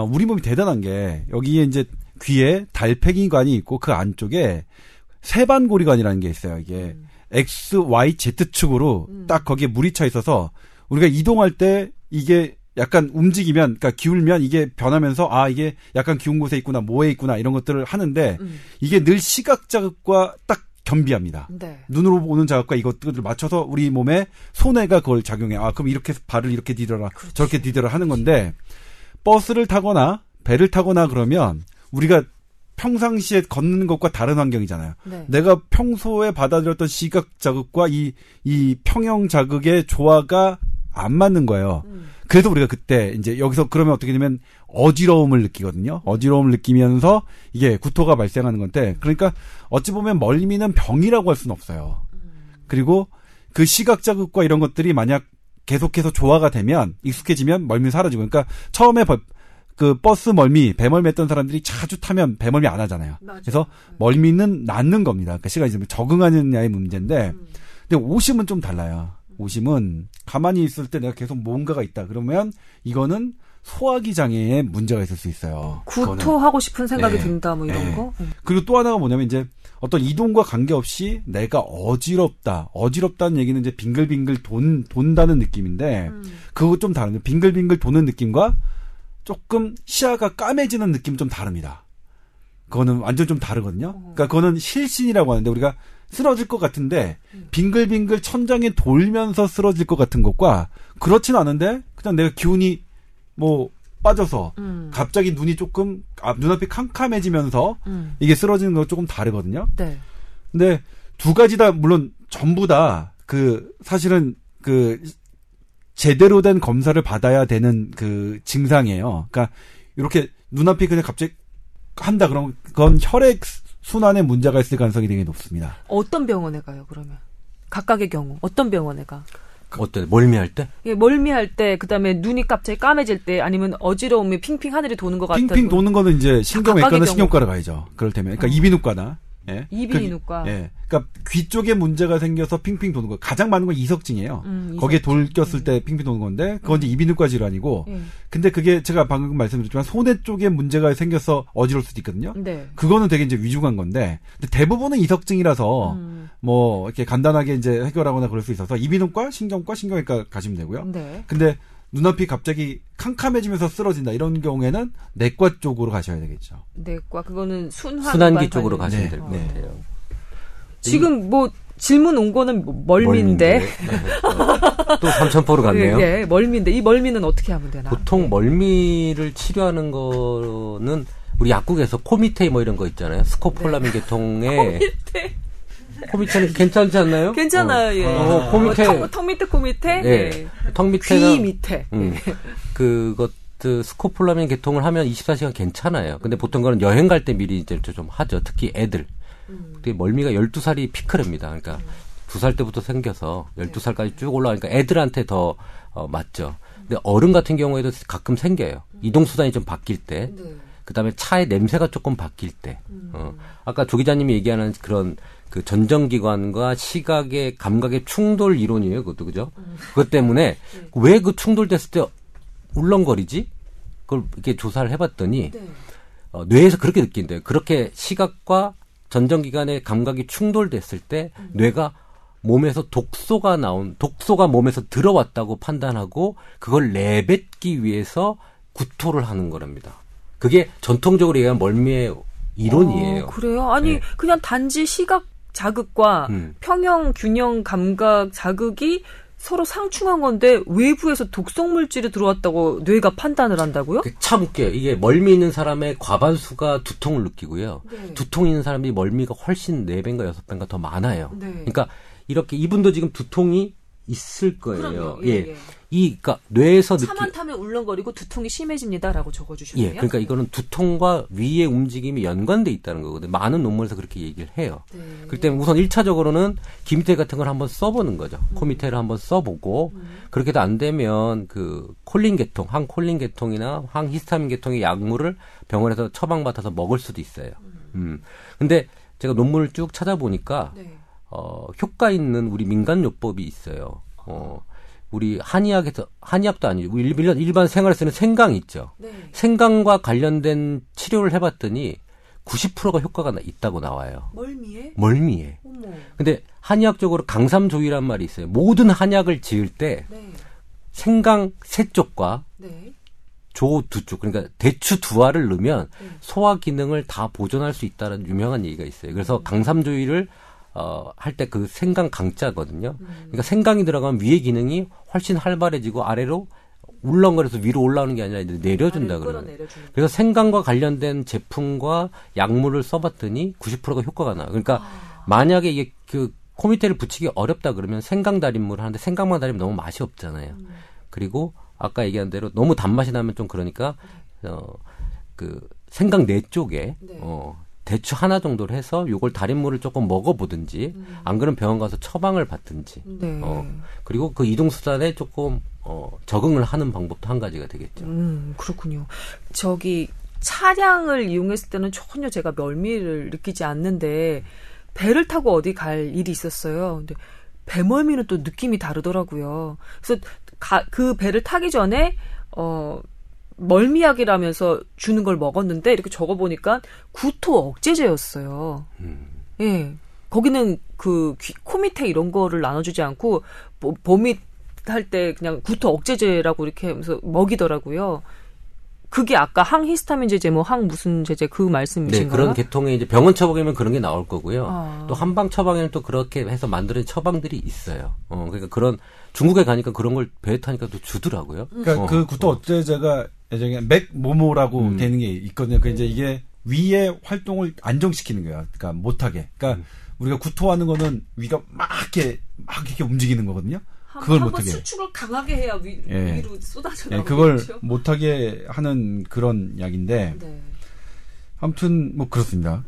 우리 몸이 대단한 게 여기에 이제 귀에 달팽이관이 있고 그 안쪽에 세반고리관이라는 게 있어요. 이게 X, Y, Z 축으로 딱 거기에 물이 차 있어서 우리가 이동할 때 이게 약간 움직이면, 그러니까 기울면 이게 변하면서 아 이게 약간 기운 곳에 있구나, 뭐에 있구나 이런 것들을 하는데 이게 늘 시각 자극과 딱 겸비합니다. 네. 눈으로 보는 자극과 이것들을 맞춰서 우리 몸에 손해가 그걸 작용해. 아 그럼 이렇게 발을 이렇게 디뎌라, 그렇지. 저렇게 디뎌라 하는 건데 버스를 타거나 배를 타거나 그러면 우리가 평상시에 걷는 것과 다른 환경이잖아요. 네. 내가 평소에 받아들였던 시각 자극과 이 평형 자극의 조화가 안 맞는 거예요. 그래서 우리가 그때 이제 여기서 그러면 어떻게 되면 어지러움을 느끼거든요. 어지러움을 느끼면서 이게 구토가 발생하는 건데 그러니까 어찌 보면 멀미는 병이라고 할 수는 없어요. 그리고 그 시각 자극과 이런 것들이 만약 계속해서 조화가 되면 익숙해지면 멀미 사라지고 그러니까 처음에 그 버스 멀미, 배멀미 했던 사람들이 자주 타면 배멀미 안 하잖아요. 맞아요. 그래서 멀미는 낫는 겁니다. 그러니까 시간이 좀 적응하느냐의 문제인데 근데 오심은 좀 달라요. 오심은 가만히 있을 때 내가 계속 뭔가가 있다. 그러면 이거는 소화기 장애에 문제가 있을 수 있어요. 구토하고 싶은 생각이 든다 뭐 이런 거. 그리고 또 하나가 뭐냐면 이제 어떤 이동과 관계없이 내가 어지럽다. 어지럽다는 얘기는 이제 빙글빙글 돈다는 느낌인데 그거 좀 다른데 빙글빙글 도는 느낌과 조금 시야가 까매지는 느낌 좀 다릅니다. 그거는 완전 좀 다르거든요. 그러니까 그거는 실신이라고 하는데 우리가 쓰러질 것 같은데 빙글빙글 천장에 돌면서 쓰러질 것 같은 것과 그렇진 않은데 그냥 내가 기운이 뭐 빠져서 갑자기 눈이 조금 눈앞이 캄캄해지면서 이게 쓰러지는 거 조금 다르거든요. 네. 근데 두 가지 다 물론 전부 다 그 사실은 그 제대로 된 검사를 받아야 되는 그 증상이에요. 그러니까 이렇게 눈앞이 그냥 갑자기 한다 그러면 그건 혈액 순환에 문제가 있을 가능성이 되게 높습니다. 어떤 병원에 가요, 그러면? 각각의 경우, 어떤 병원에 가? 어때? 멀미할 때? 예, 멀미할 때, 그 다음에 눈이 갑자기 까매질 때, 아니면 어지러움이 핑핑 하늘이 도는 것 같아요. 핑핑 도는 거는 이제 신경외과나 신경과로 가야죠. 그럴 때면. 그러니까 이비인후과나. 예. 이비인후과. 예. 그러니까 귀 쪽에 문제가 생겨서 핑핑 도는 거. 가장 많은 건 이석증이에요. 거기에 돌 꼈을 때 핑핑 도는 건데, 그건 이제 이비인후과 질환이고, 근데 그게 제가 방금 말씀드렸지만, 손해 쪽에 문제가 생겨서 어지러울 수도 있거든요. 네. 그거는 되게 이제 위중한 건데, 근데 대부분은 이석증이라서, 뭐, 이렇게 간단하게 이제 해결하거나 그럴 수 있어서, 이비인후과, 신경과, 신경외과 가시면 되고요. 네. 근데 눈앞이 갑자기 캄캄해지면서 쓰러진다. 이런 경우에는 내과 쪽으로 가셔야 되겠죠. 내과 그거는 순환기 쪽으로 가셔야 될 것 같아요. 지금 뭐 질문 온 거는 멀미인데. 또 삼천포로 갔네요. 예, 멀미인데 이 멀미는 어떻게 하면 되나? 보통 멀미를 치료하는 거는 우리 약국에서 코미테 뭐 이런 거 있잖아요. 스코폴라민 계통에 코미테. 코미테는 괜찮지 않나요? 괜찮아요. 예. 코미테. 턱 밑에 코미테. 예. 턱 밑에. 귀 밑에. 그것도 스코폴라민 개통을 하면 24시간 괜찮아요. 근데 보통 거는 여행 갈 때 미리 이제 좀 하죠. 특히 애들. 멀미가 12살이 피크랍니다. 그러니까 2살 때부터 생겨서 12살까지 쭉 올라가니까 애들한테 더 맞죠. 근데 어른 같은 경우에도 가끔 생겨요. 이동수단이 좀 바뀔 때. 그 다음에 차의 냄새가 조금 바뀔 때. 아까 조 기자님이 얘기하는 그런 그 전정기관과 시각의 감각의 충돌 이론이에요. 그것도 그죠? 그것 때문에 왜 그 충돌됐을 때 울렁거리지? 그걸 이렇게 조사를 해봤더니 뇌에서 그렇게 느낀대요. 그렇게 시각과 전정기관의 감각이 충돌됐을 때 뇌가 몸에서 독소가 나온 독소가 몸에서 들어왔다고 판단하고 그걸 내뱉기 위해서 구토를 하는 거랍니다. 그게 전통적으로 얘기하는 멀미의 이론이에요. 그래요? 아니 그냥 단지 시각 자극과 평형, 균형, 감각, 자극이 서로 상충한 건데 외부에서 독성 물질이 들어왔다고 뇌가 판단을 한다고요? 참 웃겨요. 이게 멀미 있는 사람의 과반수가 두통을 느끼고요. 네. 두통 있는 사람이 멀미가 훨씬 4배인가 6배인가 더 많아요. 네. 그러니까 이렇게 이분도 지금 두통이 있을 거예요. 그럼요. 예. 이, 그러니까 뇌에서 차만 타면 울렁거리고 두통이 심해집니다라고 적어주셨네요. 예, 그러니까 이거는 두통과 위의 움직임이 연관돼 있다는 거거든요. 많은 논문에서 그렇게 얘기를 해요. 그렇기 때문에 우선 1차적으로는 기미테 같은 걸 한번 써보는 거죠. 코미테를 한번 써보고 그렇게도 안 되면 그 콜린 계통, 항콜린 계통이나 항히스타민 계통의 약물을 병원에서 처방받아서 먹을 수도 있어요. 근데 제가 논문을 쭉 찾아보니까 효과 있는 우리 민간요법이 있어요. 우리 한의학에서, 한의학도 아니고, 일반 생활에 쓰는 생강 있죠? 네. 생강과 관련된 치료를 해봤더니 90%가 효과가 있다고 나와요. 멀미에? 멀미에. 어머. 근데 한의학적으로 강삼조이란 말이 있어요. 모든 한약을 지을 때 생강 3쪽과 조 2쪽, 그러니까 대추 2알을 넣으면 소화 기능을 다 보존할 수 있다는 유명한 얘기가 있어요. 그래서 강삼조이를 할 때 그 생강 강자거든요. 그러니까 생강이 들어가면 위의 기능이 훨씬 활발해지고 아래로 울렁거려서 위로 올라오는 게 아니라 이제 내려준다 그러는. 그래서 생강과 관련된 제품과 약물을 써봤더니 90%가 효과가 나요. 그러니까 만약에 이게 그 코미테를 붙이기 어렵다 그러면 생강 달인물을 하는데 생강만 달이면 너무 맛이 없잖아요. 그리고 아까 얘기한 대로 너무 단맛이 나면 좀 그러니까 그 생강 내 쪽에 대추 하나 정도를 해서 요걸 달인물을 조금 먹어보든지 안 그러면 병원 가서 처방을 받든지 그리고 그 이동수단에 조금 적응을 하는 방법도 한 가지가 되겠죠. 그렇군요. 저기 차량을 이용했을 때는 전혀 제가 멀미를 느끼지 않는데 배를 타고 어디 갈 일이 있었어요. 근데 배멀미는 또 느낌이 다르더라고요. 그래서 그 배를 타기 전에 멀미약이라면서 주는 걸 먹었는데 이렇게 적어보니까 구토 억제제였어요. 예, 거기는 그 코미테 이런 거를 나눠주지 않고 보밋할 때 그냥 구토 억제제라고 이렇게 하면서 먹이더라고요. 그게 아까 항히스타민 제제 뭐 항 무슨 제제 그 말씀이신가요? 네, 그런 계통에 이제 병원 처방이면 그런 게 나올 거고요. 또 한방 처방에는 또 그렇게 해서 만드는 처방들이 있어요. 그러니까 그런 중국에 가니까 그런 걸 배에 타니까 또 주더라고요. 그러니까 그 구토 억제제가 예전에 맥모모라고 되는 게 있거든요. 그 이제 이게 위의 활동을 안정시키는 거야. 그러니까 못하게. 그러니까 우리가 구토하는 거는 위가 막 이렇게 움직이는 거거든요. 그걸 못하게. 수축을 강하게 해야 위로 쏟아져 나오는 그걸 거죠? 못하게 하는 그런 약인데 아무튼 뭐 그렇습니다.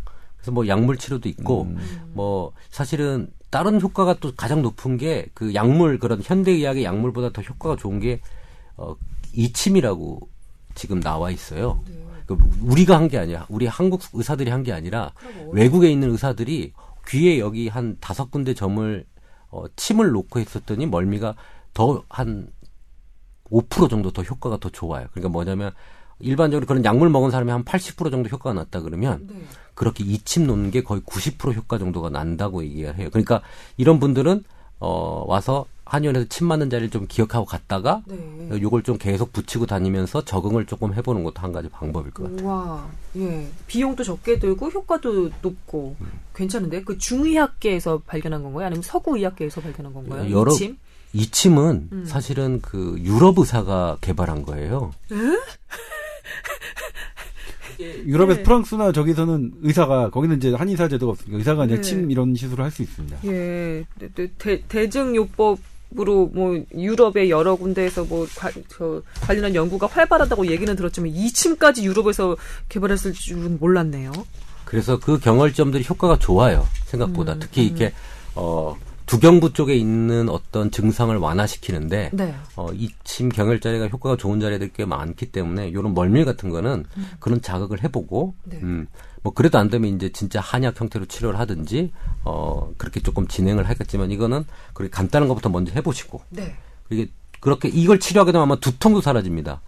그래서 뭐 약물 치료도 있고 뭐 사실은 다른 효과가 또 가장 높은 게 그 약물 그런 현대의학의 약물보다 더 효과가 좋은 게 이침이라고 지금 나와 있어요. 우리가 한 게 아니야. 우리 한국 의사들이 한 게 아니라 외국에 있는 의사들이 귀에 여기 한 5군데 점을 침을 놓고 했었더니 멀미가 더 한 5% 정도 더 효과가 더 좋아요. 그러니까 뭐냐면 일반적으로 그런 약물 먹은 사람이 한 80% 정도 효과가 났다 그러면 네. 그렇게 이침 놓는 게 거의 90% 효과 정도가 난다고 얘기를 해요. 그러니까 이런 분들은 와서 한의원에서 침 맞는 자리를 좀 기억하고 갔다가 요걸 좀 계속 붙이고 다니면서 적응을 조금 해보는 것도 한 가지 방법일 것 같아요. 와, 예, 비용도 적게 들고 효과도 높고 괜찮은데 그 중의학계에서 발견한 건가요? 아니면 서구의학계에서 발견한 건가요? 이침? 이침은 사실은 그 유럽 의사가 개발한 거예요. 에? 유럽에서 네. 프랑스나 저기서는 의사가 거기는 이제 한의사 제도가 없으니까 의사가 이제 네. 침 이런 시술을 할 수 있습니다. 예, 대증요법으로 뭐 유럽의 여러 군데에서 뭐 관련한 연구가 활발하다고 얘기는 들었지만 이침까지 유럽에서 개발했을 줄은 몰랐네요. 그래서 그 경혈점들이 효과가 좋아요. 생각보다 특히 이렇게 두경부 쪽에 있는 어떤 증상을 완화시키는데 네. 이침 경혈 자리가 효과가 좋은 자리들 꽤 많기 때문에 이런 멀미 같은 거는 그런 자극을 해보고 네. 뭐 그래도 안 되면 이제 진짜 한약 형태로 치료를 하든지 그렇게 조금 진행을 하겠지만 이거는 그렇게 간단한 것부터 먼저 해보시고 네. 그렇게 이걸 치료하게 되면 아마 두통도 사라집니다.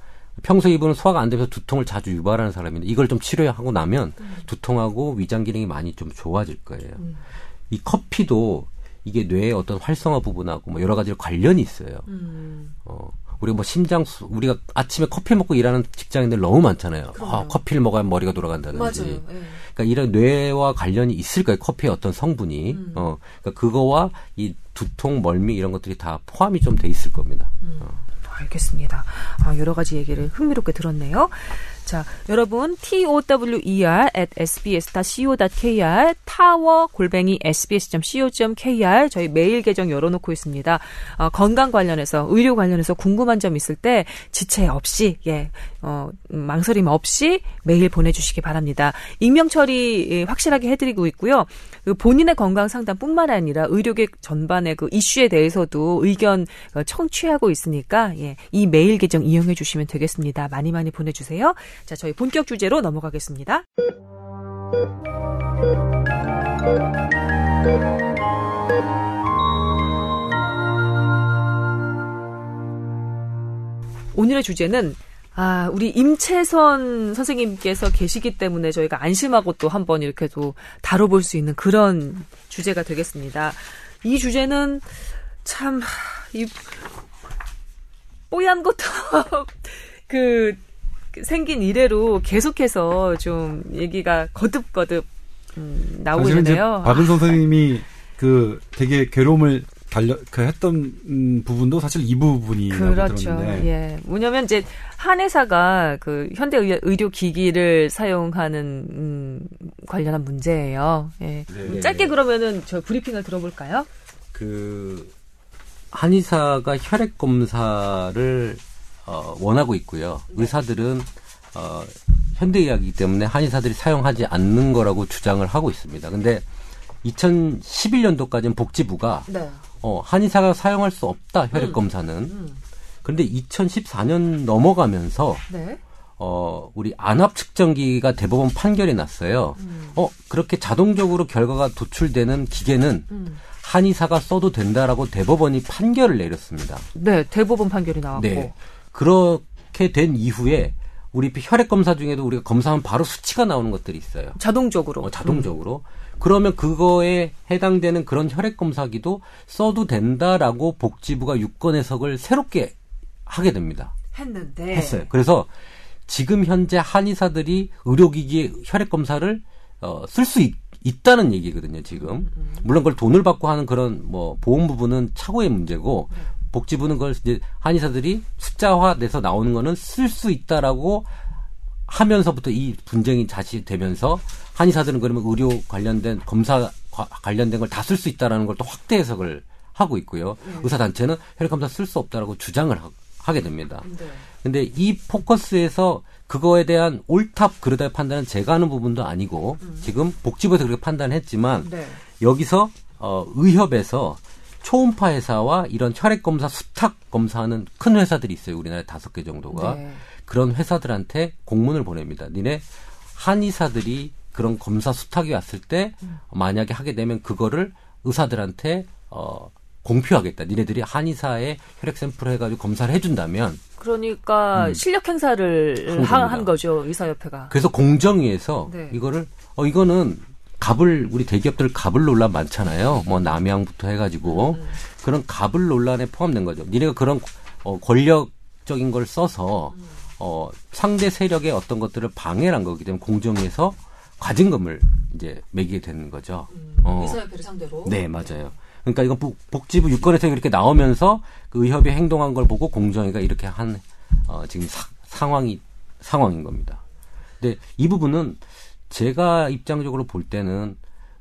평소에 이분은 소화가 안 되면서 두통을 자주 유발하는 사람인데 이걸 좀 치료하고 나면 두통하고 위장 기능이 많이 좀 좋아질 거예요. 이 커피도 이게 뇌의 어떤 활성화 부분하고 뭐 여러 가지 관련이 있어요. 우리 뭐 우리가 아침에 커피 먹고 일하는 직장인들 너무 많잖아요. 커피를 먹어야 머리가 돌아간다든지. 맞아요. 예. 그러니까 이런 뇌와 관련이 있을 거예요. 커피의 어떤 성분이. 그러니까 그거와 이 두통, 멀미 이런 것들이 다 포함이 좀 돼 있을 겁니다. 알겠습니다. 여러 가지 얘기를 흥미롭게 들었네요. 자, 여러분 tower@sbs.co.kr tower@sbs.co.kr 저희 메일 계정 열어놓고 있습니다. 건강 관련해서, 의료 관련해서 궁금한 점 있을 때 지체 없이, 망설임 없이 메일 보내주시기 바랍니다. 익명 처리 확실하게 해드리고 있고요. 본인의 건강 상담뿐만 아니라 의료계 전반의 그 이슈에 대해서도 의견 청취하고 있으니까 이 메일 계정 이용해 주시면 되겠습니다. 많이 많이 보내주세요. 자, 저희 본격 주제로 넘어가겠습니다. 오늘의 주제는 우리 임채선 선생님께서 계시기 때문에 저희가 안심하고 또 한번 이렇게 또 다뤄볼 수 있는 그런 주제가 되겠습니다. 이 주제는 참 뽀얀 것도 생긴 이래로 계속해서 좀 얘기가 거듭거듭 나오고 있는데요. 박은선 선생님이 되게 괴로움을 했던 부분도 사실 이 부분이 그렇죠. 예, 뭐냐면 이제 한의사가 현대 의료 기기를 사용하는 관련한 문제예요. 예. 네. 짧게 그러면은 저 브리핑을 들어볼까요? 한의사가 혈액 검사를 원하고 있고요. 네. 의사들은 현대의학이기 때문에 한의사들이 사용하지 않는 거라고 주장을 하고 있습니다. 근데 2011년도까지는 복지부가 네. 한의사가 사용할 수 없다, 혈액검사는. 그런데 2014년 넘어가면서 네. 우리 안압측정기가 대법원 판결이 났어요. 그렇게 자동적으로 결과가 도출되는 기계는 한의사가 써도 된다라고 대법원이 판결을 내렸습니다. 네, 대법원 판결이 나왔고. 네. 그렇게 된 이후에 우리 혈액검사 중에도 우리가 검사하면 바로 수치가 나오는 것들이 있어요. 자동적으로. 자동적으로. 그러면 그거에 해당되는 그런 혈액검사기도 써도 된다라고 복지부가 유권 해석을 새롭게 하게 됩니다. 했어요. 그래서 지금 현재 한의사들이 의료기기의 혈액검사를 쓸 수 있다는 얘기거든요, 지금. 물론 그걸 돈을 받고 하는 그런 보험 부분은 차고의 문제고 복지부는 그걸 이제 한의사들이 숫자화돼서 나오는 거는 쓸 수 있다라고 하면서부터 이 분쟁이 다시 되면서 한의사들은 그러면 의료 관련된 검사 관련된 걸 다 쓸 수 있다라는 걸 또 확대 해석을 하고 있고요. 의사단체는 혈액검사 쓸 수 없다라고 주장을 하게 됩니다. 그런데 네. 이 포커스에서 그거에 대한 옳다 그르다의 판단은 제가 하는 부분도 아니고 지금 복지부에서 그렇게 판단했지만 네. 여기서 의협에서 초음파 회사와 이런 혈액검사, 수탁검사하는 큰 회사들이 있어요. 우리나라에 5개 정도가. 네. 그런 회사들한테 공문을 보냅니다. 니네 한의사들이 그런 검사 수탁이 왔을 때 만약에 하게 되면 그거를 의사들한테 공표하겠다. 니네들이 한의사에 혈액 샘플을 해가지고 검사를 해준다면. 그러니까 실력 행사를 한 거죠. 의사협회가. 그래서 공정위에서 네. 이거를 이거는 갑을 우리 대기업들 갑을 논란 많잖아요. 뭐 남양부터 해가지고 그런 갑을 논란에 포함된 거죠. 니네가 그런 권력적인 걸 써서 상대 세력의 어떤 것들을 방해를 한 거기 때문에 공정위에서 과징금을 이제 매기게 되는 거죠. 의사협회를 상대로. 네, 맞아요. 그러니까 이건 복지부 유권에서 이렇게 나오면서 그 의협이 행동한 걸 보고 공정위가 이렇게 한 지금 상황인 겁니다. 근데 이 부분은 제가 입장적으로 볼 때는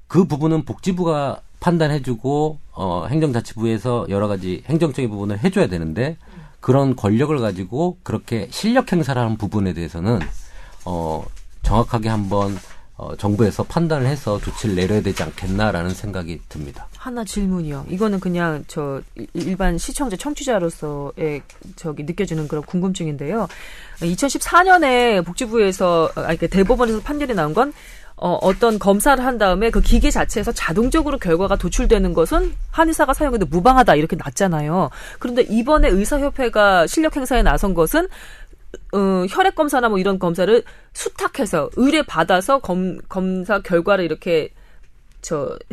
그 부분은 복지부가 판단해주고 행정자치부에서 여러 가지 행정적인 부분을 해줘야 되는데 그런 권력을 가지고 그렇게 실력 행사를 하는 부분에 대해서는 정확하게 한번 정부에서 판단을 해서 조치를 내려야 되지 않겠나라는 생각이 듭니다. 하나 질문이요. 이거는 그냥 저 일반 시청자, 청취자로서의 느껴지는 그런 궁금증인데요. 2014년에 복지부에서, 그러니까 대법원에서 판결이 나온 건 어떤 검사를 한 다음에 그 기계 자체에서 자동적으로 결과가 도출되는 것은 한의사가 사용해도 무방하다 이렇게 났잖아요. 그런데 이번에 의사협회가 실력 행사에 나선 것은 혈액 검사나 뭐 이런 검사를 수탁해서 의뢰 받아서 검사 결과를 이렇게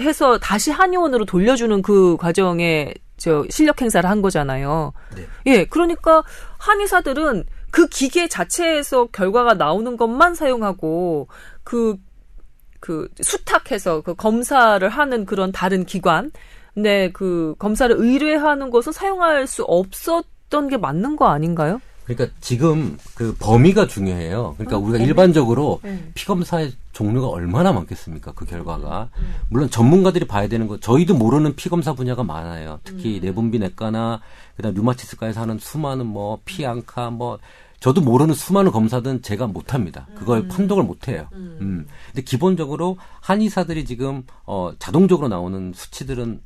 해서 다시 한의원으로 돌려주는 그 과정에 실력 행사를 한 거잖아요. 네. 예, 그러니까 한의사들은 그 기계 자체에서 결과가 나오는 것만 사용하고 그 수탁해서 그 검사를 하는 그런 다른 기관, 네, 그 검사를 의뢰하는 것은 사용할 수 없었던 게 맞는 거 아닌가요? 그러니까 지금 그 범위가 중요해요. 그러니까 우리가 일반적으로 피검사의 종류가 얼마나 많겠습니까? 그 결과가. 물론 전문가들이 봐야 되는 거 저희도 모르는 피검사 분야가 많아요. 특히 내분비 내과나 그다음 류마티스과에서 하는 수많은 뭐 피안카 뭐 저도 모르는 수많은 검사든 제가 못합니다. 그걸 판독을 못해요. 근데 기본적으로 한의사들이 지금 자동적으로 나오는 수치들은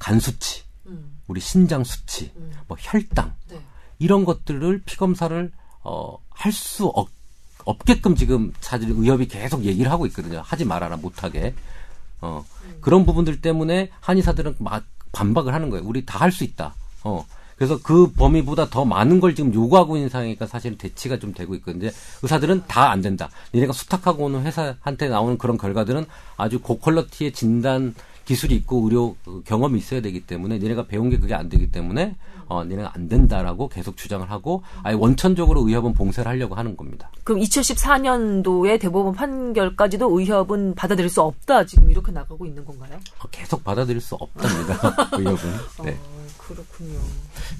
간 수치, 우리 신장 수치, 뭐 혈당. 네. 이런 것들을 피검사를 할 수 없게끔 지금 사실 의협이 계속 얘기를 하고 있거든요. 하지 말아라, 못하게. 그런 부분들 때문에 한의사들은 막 반박을 하는 거예요. 우리 다 할 수 있다. 그래서 그 범위보다 더 많은 걸 지금 요구하고 있는 상황이니까 사실은 대치가 좀 되고 있거든요. 의사들은 다 안 된다. 얘네가 수탁하고 오는 회사한테 나오는 그런 결과들은 아주 고퀄러티의 진단 기술이 있고 의료 경험이 있어야 되기 때문에 니네가 배운 게 그게 안 되기 때문에 니네가 안 된다라고 계속 주장을 하고 아예 원천적으로 의협은 봉쇄를 하려고 하는 겁니다. 그럼 2014년도에 대법원 판결까지도 의협은 받아들일 수 없다. 지금 이렇게 나가고 있는 건가요? 계속 받아들일 수 없답니다. 의협은. 네. 그렇군요.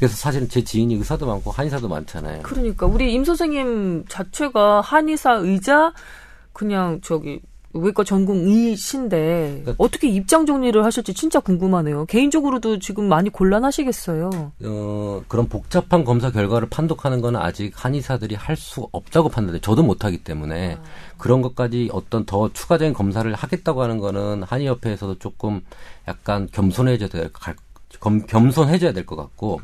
그래서 사실은 제 지인이 의사도 많고 한의사도 많잖아요. 그러니까 우리 임 선생님 자체가 한의사이자 그냥 외과 전공의신데 그러니까 어떻게 입장 정리를 하실지 진짜 궁금하네요. 개인적으로도 지금 많이 곤란하시겠어요. 그런 복잡한 검사 결과를 판독하는 건 아직 한의사들이 할 수 없다고 판단해요. 저도 못하기 때문에 그런 것까지 어떤 더 추가적인 검사를 하겠다고 하는 거는 한의협회에서도 조금 약간 겸손해져야 될 것 같고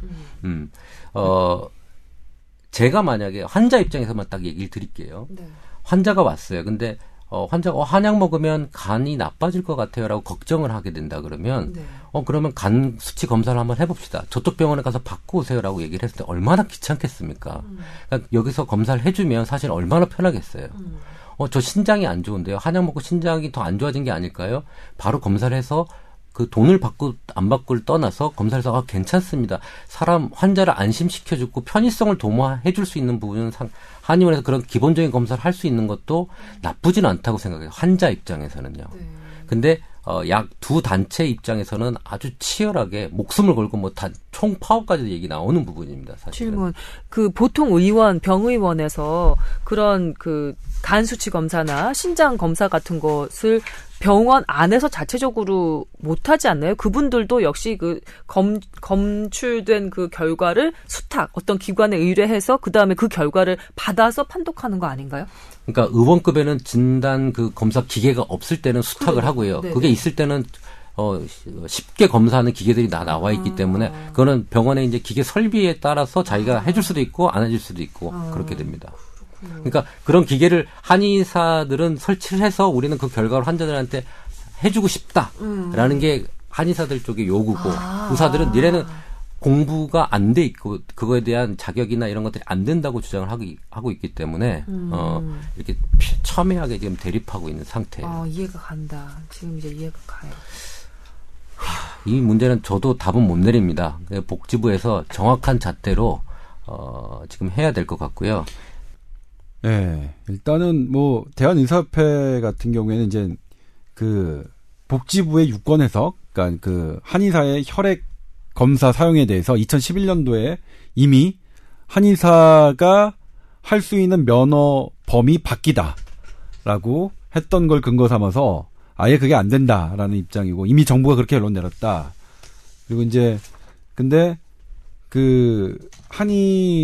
제가 만약에 환자 입장에서만 딱 얘기를 드릴게요. 네. 환자가 왔어요. 근데 환자가 한약 먹으면 간이 나빠질 것 같아요라고 걱정을 하게 된다 그러면 네. 그러면 간 수치 검사를 한번 해봅시다. 저쪽 병원에 가서 받고 오세요라고 얘기를 했을 때 얼마나 귀찮겠습니까? 그러니까 여기서 검사를 해주면 사실 얼마나 편하겠어요. 저 신장이 안 좋은데요. 한약 먹고 신장이 더 안 좋아진 게 아닐까요? 바로 검사를 해서 그 돈을 받고 안 받고를 떠나서 검사에서 괜찮습니다. 환자를 안심시켜주고 편의성을 도모해줄 수 있는 부분은 한의원에서 그런 기본적인 검사를 할 수 있는 것도 나쁘진 않다고 생각해요. 환자 입장에서는요. 네. 근데 약 두 단체 입장에서는 아주 치열하게 목숨을 걸고 총 파업까지도 얘기 나오는 부분입니다. 사실은. 질문. 보통 병의원에서 그런 간 수치 검사나 신장 검사 같은 것을 병원 안에서 자체적으로 못하지 않나요? 그분들도 역시 그 검출된 그 결과를 수탁, 어떤 기관에 의뢰해서 그 다음에 그 결과를 받아서 판독하는 거 아닌가요? 그러니까 의원급에는 진단 그 검사 기계가 없을 때는 수탁을 하고요. 네네. 그게 있을 때는 쉽게 검사하는 기계들이 다 나와 있기 때문에 그거는 병원의 이제 기계 설비에 따라서 자기가 해줄 수도 있고 안 해줄 수도 있고 그렇게 됩니다. 그러니까 그런 기계를 한의사들은 설치를 해서 우리는 그 결과를 환자들한테 해주고 싶다라는 게 한의사들 쪽의 요구고 의사들은 이래는 공부가 안 돼 있고 그거에 대한 자격이나 이런 것들이 안 된다고 주장을 하고 있기 때문에 이렇게 첨예하게 지금 대립하고 있는 상태예요. 이해가 간다. 지금 이제 이해가 가요. 이 문제는 저도 답은 못 내립니다. 복지부에서 정확한 잣대로 지금 해야 될 것 같고요. 네, 일단은 뭐 대한의사협회 같은 경우에는 이제 그 복지부의 유권 해석, 그러니까 그 한의사의 혈액 검사 사용에 대해서 2011년도에 이미 한의사가 할 수 있는 면허 범위 바뀌다라고 했던 걸 근거 삼아서 아예 그게 안 된다라는 입장이고 이미 정부가 그렇게 결론 내렸다. 그리고 이제 근데 그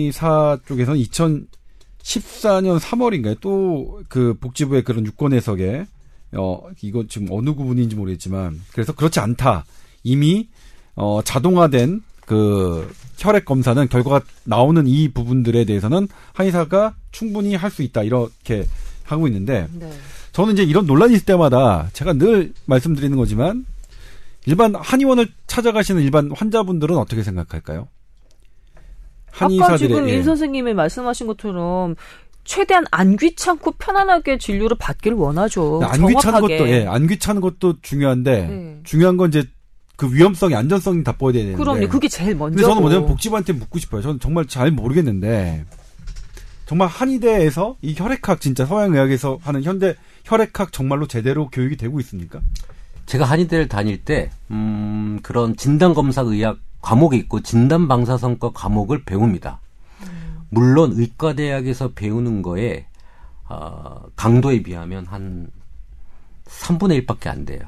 한의사 쪽에서는 2014년 3월인가요? 또 그 복지부의 그런 유권 해석에 이거 지금 어느 부분인지 모르겠지만 그래서 그렇지 않다. 이미 자동화된 그 혈액 검사는 결과가 나오는 이 부분들에 대해서는 한의사가 충분히 할 수 있다 이렇게 하고 있는데 네. 저는 이제 이런 논란이 있을 때마다 제가 늘 말씀드리는 거지만 일반 한의원을 찾아가시는 일반 환자분들은 어떻게 생각할까요? 아까 지금 임 선생님이 말씀하신 것처럼 최대한 안 귀찮고 편안하게 진료를 받기를 원하죠. 안 귀찮은 것도 안 귀찮은 것도 중요한데 중요한 건 이제 그 위험성이 안전성이 다 보여야 되는데. 그럼요. 그게 제일 먼저고. 근데 저는 뭐냐면 복지부한테 묻고 싶어요. 저는 정말 잘 모르겠는데 정말 한의대에서 이 혈액학 진짜 서양의학에서 하는 현대 혈액학 정말로 제대로 교육이 되고 있습니까? 제가 한의대를 다닐 때 그런 진단검사 의학 과목이 있고 진단방사선과 과목을 배웁니다. 물론 의과대학에서 배우는 거에 강도에 비하면 한 3분의 1밖에 안 돼요.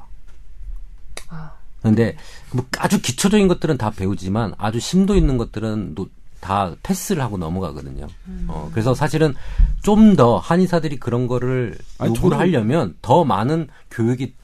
그런데 뭐 아주 기초적인 것들은 다 배우지만 아주 심도 있는 것들은 다 패스를 하고 넘어가거든요. 그래서 사실은 좀 더 한의사들이 그런 거를 요구를 하려면 더 많은 교육이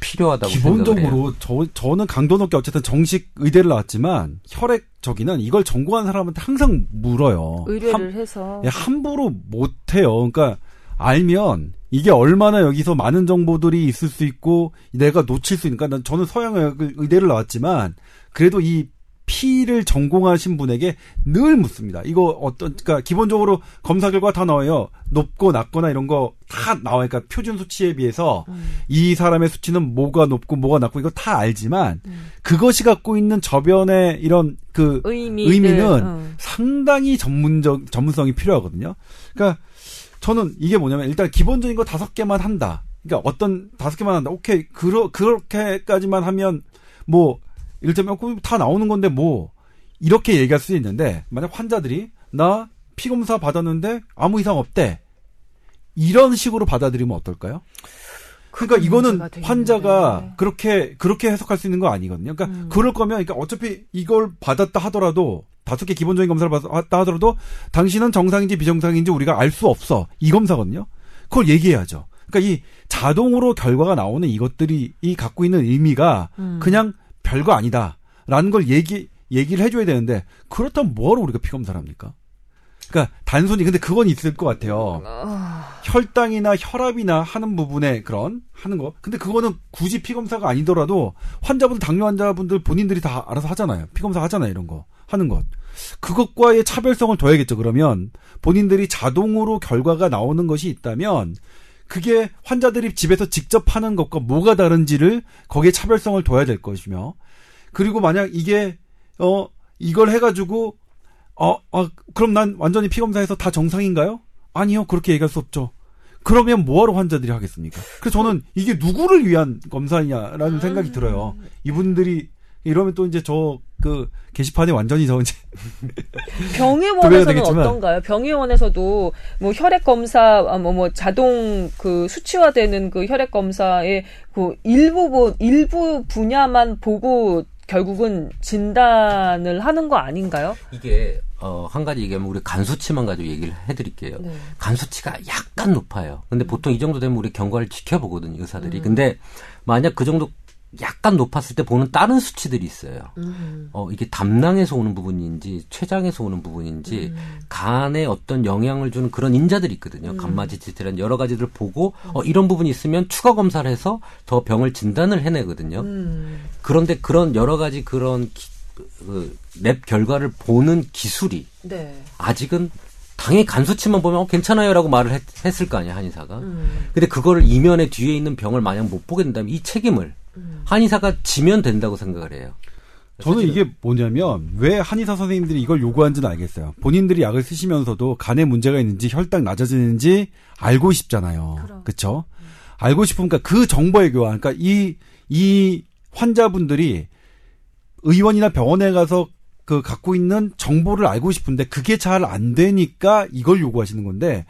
필요하다고 생각해요. 기본적으로 저는 강도 높게 어쨌든 정식 의대를 나왔지만 혈액 저기는 이걸 전공한 사람한테 항상 물어요. 의뢰를 해서 함부로 못해요. 그러니까 알면 이게 얼마나 여기서 많은 정보들이 있을 수 있고 내가 놓칠 수 있으니까 저는 서양 의대를 나왔지만 그래도 이 피를 전공하신 분에게 늘 묻습니다. 이거 그러니까 기본적으로 검사 결과 다 나와요. 높고 낮거나 이런 거 다 나와요. 그러니까 표준 수치에 비해서 이 사람의 수치는 뭐가 높고 뭐가 낮고 이거 다 알지만 그것이 갖고 있는 저변의 이런 그 의미는 상당히 전문성이 필요하거든요. 그러니까 저는 이게 뭐냐면 일단 기본적인 거 5개만 한다. 그러니까 어떤 5개만 한다. 오케이. 그렇게까지만 하면 뭐 일단면 다 나오는 건데 뭐 이렇게 얘기할 수 있는데 만약 환자들이 나 피검사 받았는데 아무 이상 없대 이런 식으로 받아들이면 어떨까요? 그러니까 이거는 환자가 그렇게 해석할 수 있는 거 아니거든요. 그러니까 그럴 거면 그러니까 어차피 이걸 받았다 하더라도 5개 기본적인 검사를 받았다 하더라도 당신은 정상인지 비정상인지 우리가 알 수 없어 이 검사거든요. 그걸 얘기해야죠. 그러니까 이 자동으로 결과가 나오는 이것들이 이 갖고 있는 의미가 그냥 별거 아니다라는 걸 얘기를 해줘야 되는데 그렇다면 뭐하러 우리가 피검사를 합니까? 그러니까 단순히 근데 그건 있을 것 같아요. 혈당이나 혈압이나 하는 부분에 그런 하는 거. 근데 그거는 굳이 피검사가 아니더라도 환자분들 당뇨 환자분들 본인들이 다 알아서 하잖아요. 피검사 하잖아요. 이런 거 하는 것. 그것과의 차별성을 둬야겠죠. 그러면 본인들이 자동으로 결과가 나오는 것이 있다면 그게 환자들이 집에서 직접 하는 것과 뭐가 다른지를 거기에 차별성을 둬야 될 것이며 그리고 만약 이게 이걸 해가지고 그럼 난 완전히 피검사해서 다 정상인가요? 아니요. 그렇게 얘기할 수 없죠. 그러면 뭐하러 환자들이 하겠습니까? 그래서 저는 이게 누구를 위한 검사냐라는 생각이 들어요. 이분들이 이러면 또 이제 저 그 게시판이 완전히 더 이제 병의원에서는 어떤가요? 병의원에서도 뭐 혈액 검사 뭐 자동 그 수치화되는 그 혈액 검사의 그 일부 분야만 보고 결국은 진단을 하는 거 아닌가요? 이게 한 가지 얘기하면 우리 간 수치만 가지고 얘기를 해드릴게요. 네. 간 수치가 약간 높아요. 근데 보통 이 정도 되면 우리 경과를 지켜보거든요, 의사들이. 근데 만약 그 정도 약간 높았을 때 보는 다른 수치들이 있어요. 이게 담낭에서 오는 부분인지 췌장에서 오는 부분인지 간에 어떤 영향을 주는 그런 인자들이 있거든요. 간마디 지체라는 여러 가지들을 보고 이런 부분이 있으면 추가 검사를 해서 더 병을 진단을 해내거든요. 그런데 그런 여러 가지 그런 랩 결과를 보는 기술이 네. 아직은 당연히 간 수치만 보면 괜찮아요라고 말을 했을 거 아니에요, 한의사가. 근데 그거를 이면에 뒤에 있는 병을 만약 못 보게 된다면 이 책임을 한의사가 지면 된다고 생각을 해요. 저는 사실은. 이게 뭐냐면 왜 한의사 선생님들이 이걸 요구하는지는 알겠어요. 본인들이 약을 쓰시면서도 간에 문제가 있는지 혈당 낮아지는지 알고 싶잖아요. 그렇죠? 알고 싶으니까 그 정보의 교환. 그러니까 이 환자분들이 의원이나 병원에 가서 그 갖고 있는 정보를 알고 싶은데 그게 잘 안 되니까 이걸 요구하시는 건데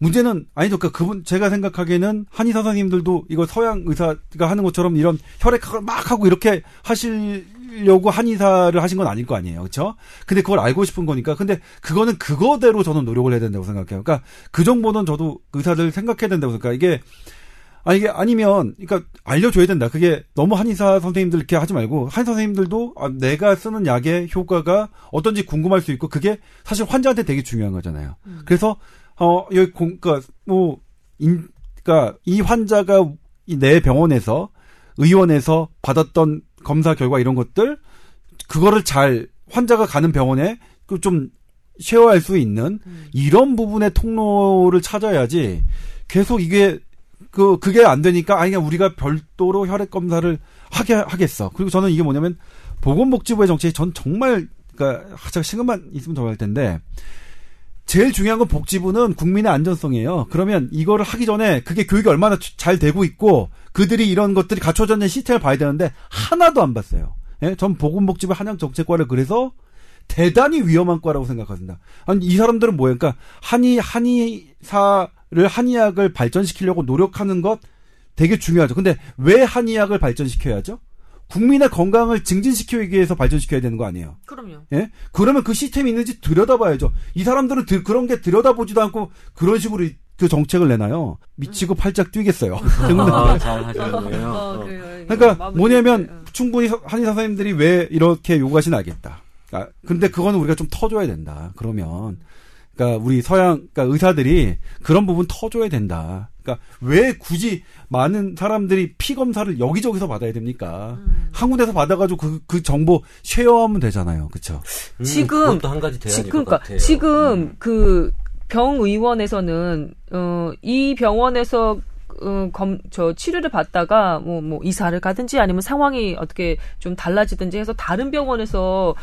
문제는 아니죠. 그러니까 그분 제가 생각하기에는 한의사 선생님들도 이거 서양 의사가 하는 것처럼 이런 혈액학을 막 하고 이렇게 하시려고 한의사를 하신 건 아닐 거 아니에요, 그렇죠? 근데 그걸 알고 싶은 거니까. 근데 그거는 그거대로 저는 노력을 해야 된다고 생각해요. 그러니까 그 정보는 저도 의사들 생각해야 된다고 생각해요. 이게 아니면 그러니까 알려줘야 된다. 그게 너무 한의사 선생님들 이렇게 하지 말고 한의사 선생님들도 내가 쓰는 약의 효과가 어떤지 궁금할 수 있고 그게 사실 환자한테 되게 중요한 거잖아요. 그래서 여기 그러니까 이 환자가 내 병원에서 의원에서 받았던 검사 결과 이런 것들 그거를 잘 환자가 가는 병원에 좀 쉐어할 수 있는 이런 부분의 통로를 찾아야지 계속 이게 그게 안 되니까 그냥 우리가 별도로 혈액 검사를 하겠어. 그리고 저는 이게 뭐냐면 보건복지부의 정책이 전 정말 제가 시간만 있으면 더 할 텐데. 제일 중요한 건 복지부는 국민의 안전성이에요. 그러면 이거를 하기 전에 그게 교육이 얼마나 잘 되고 있고 그들이 이런 것들이 갖춰졌는 시스템을 봐야 되는데 하나도 안 봤어요. 예? 전 보건복지부 한양정책과를 그래서 대단히 위험한 과라고 생각합니다. 아니, 이 사람들은 뭐예요? 그러니까 한의학을 발전시키려고 노력하는 것 되게 중요하죠. 근데 왜 한의학을 발전시켜야죠? 국민의 건강을 증진시키기 위해서 발전시켜야 되는 거 아니에요? 그럼요. 예? 그러면 그 시스템이 있는지 들여다봐야죠. 이 사람들은 그런 게 들여다보지도 않고 그런 식으로 그 정책을 내놔요. 미치고 팔짝 뛰겠어요. 잘 하셨네요. 그러니까 뭐냐면 돼요. 충분히 한의사 선생님들이 왜 이렇게 요구하시나 알겠다. 그러니까 근데 그거는 우리가 좀 터줘야 된다. 그러면 그러니까 우리 그러니까 의사들이 그런 부분 터줘야 된다. 그러니까 왜 굳이 많은 사람들이 피 검사를 여기저기서 받아야 됩니까? 한 군데서 받아가지고 그 정보 쉐어하면 되잖아요, 그렇죠? 지금 또 한 가지 대안일 것 같아요. 지금 그 병의원에서는 이 병원에서 치료를 받다가 뭐 이사를 가든지 아니면 상황이 어떻게 좀 달라지든지 해서 다른 병원에서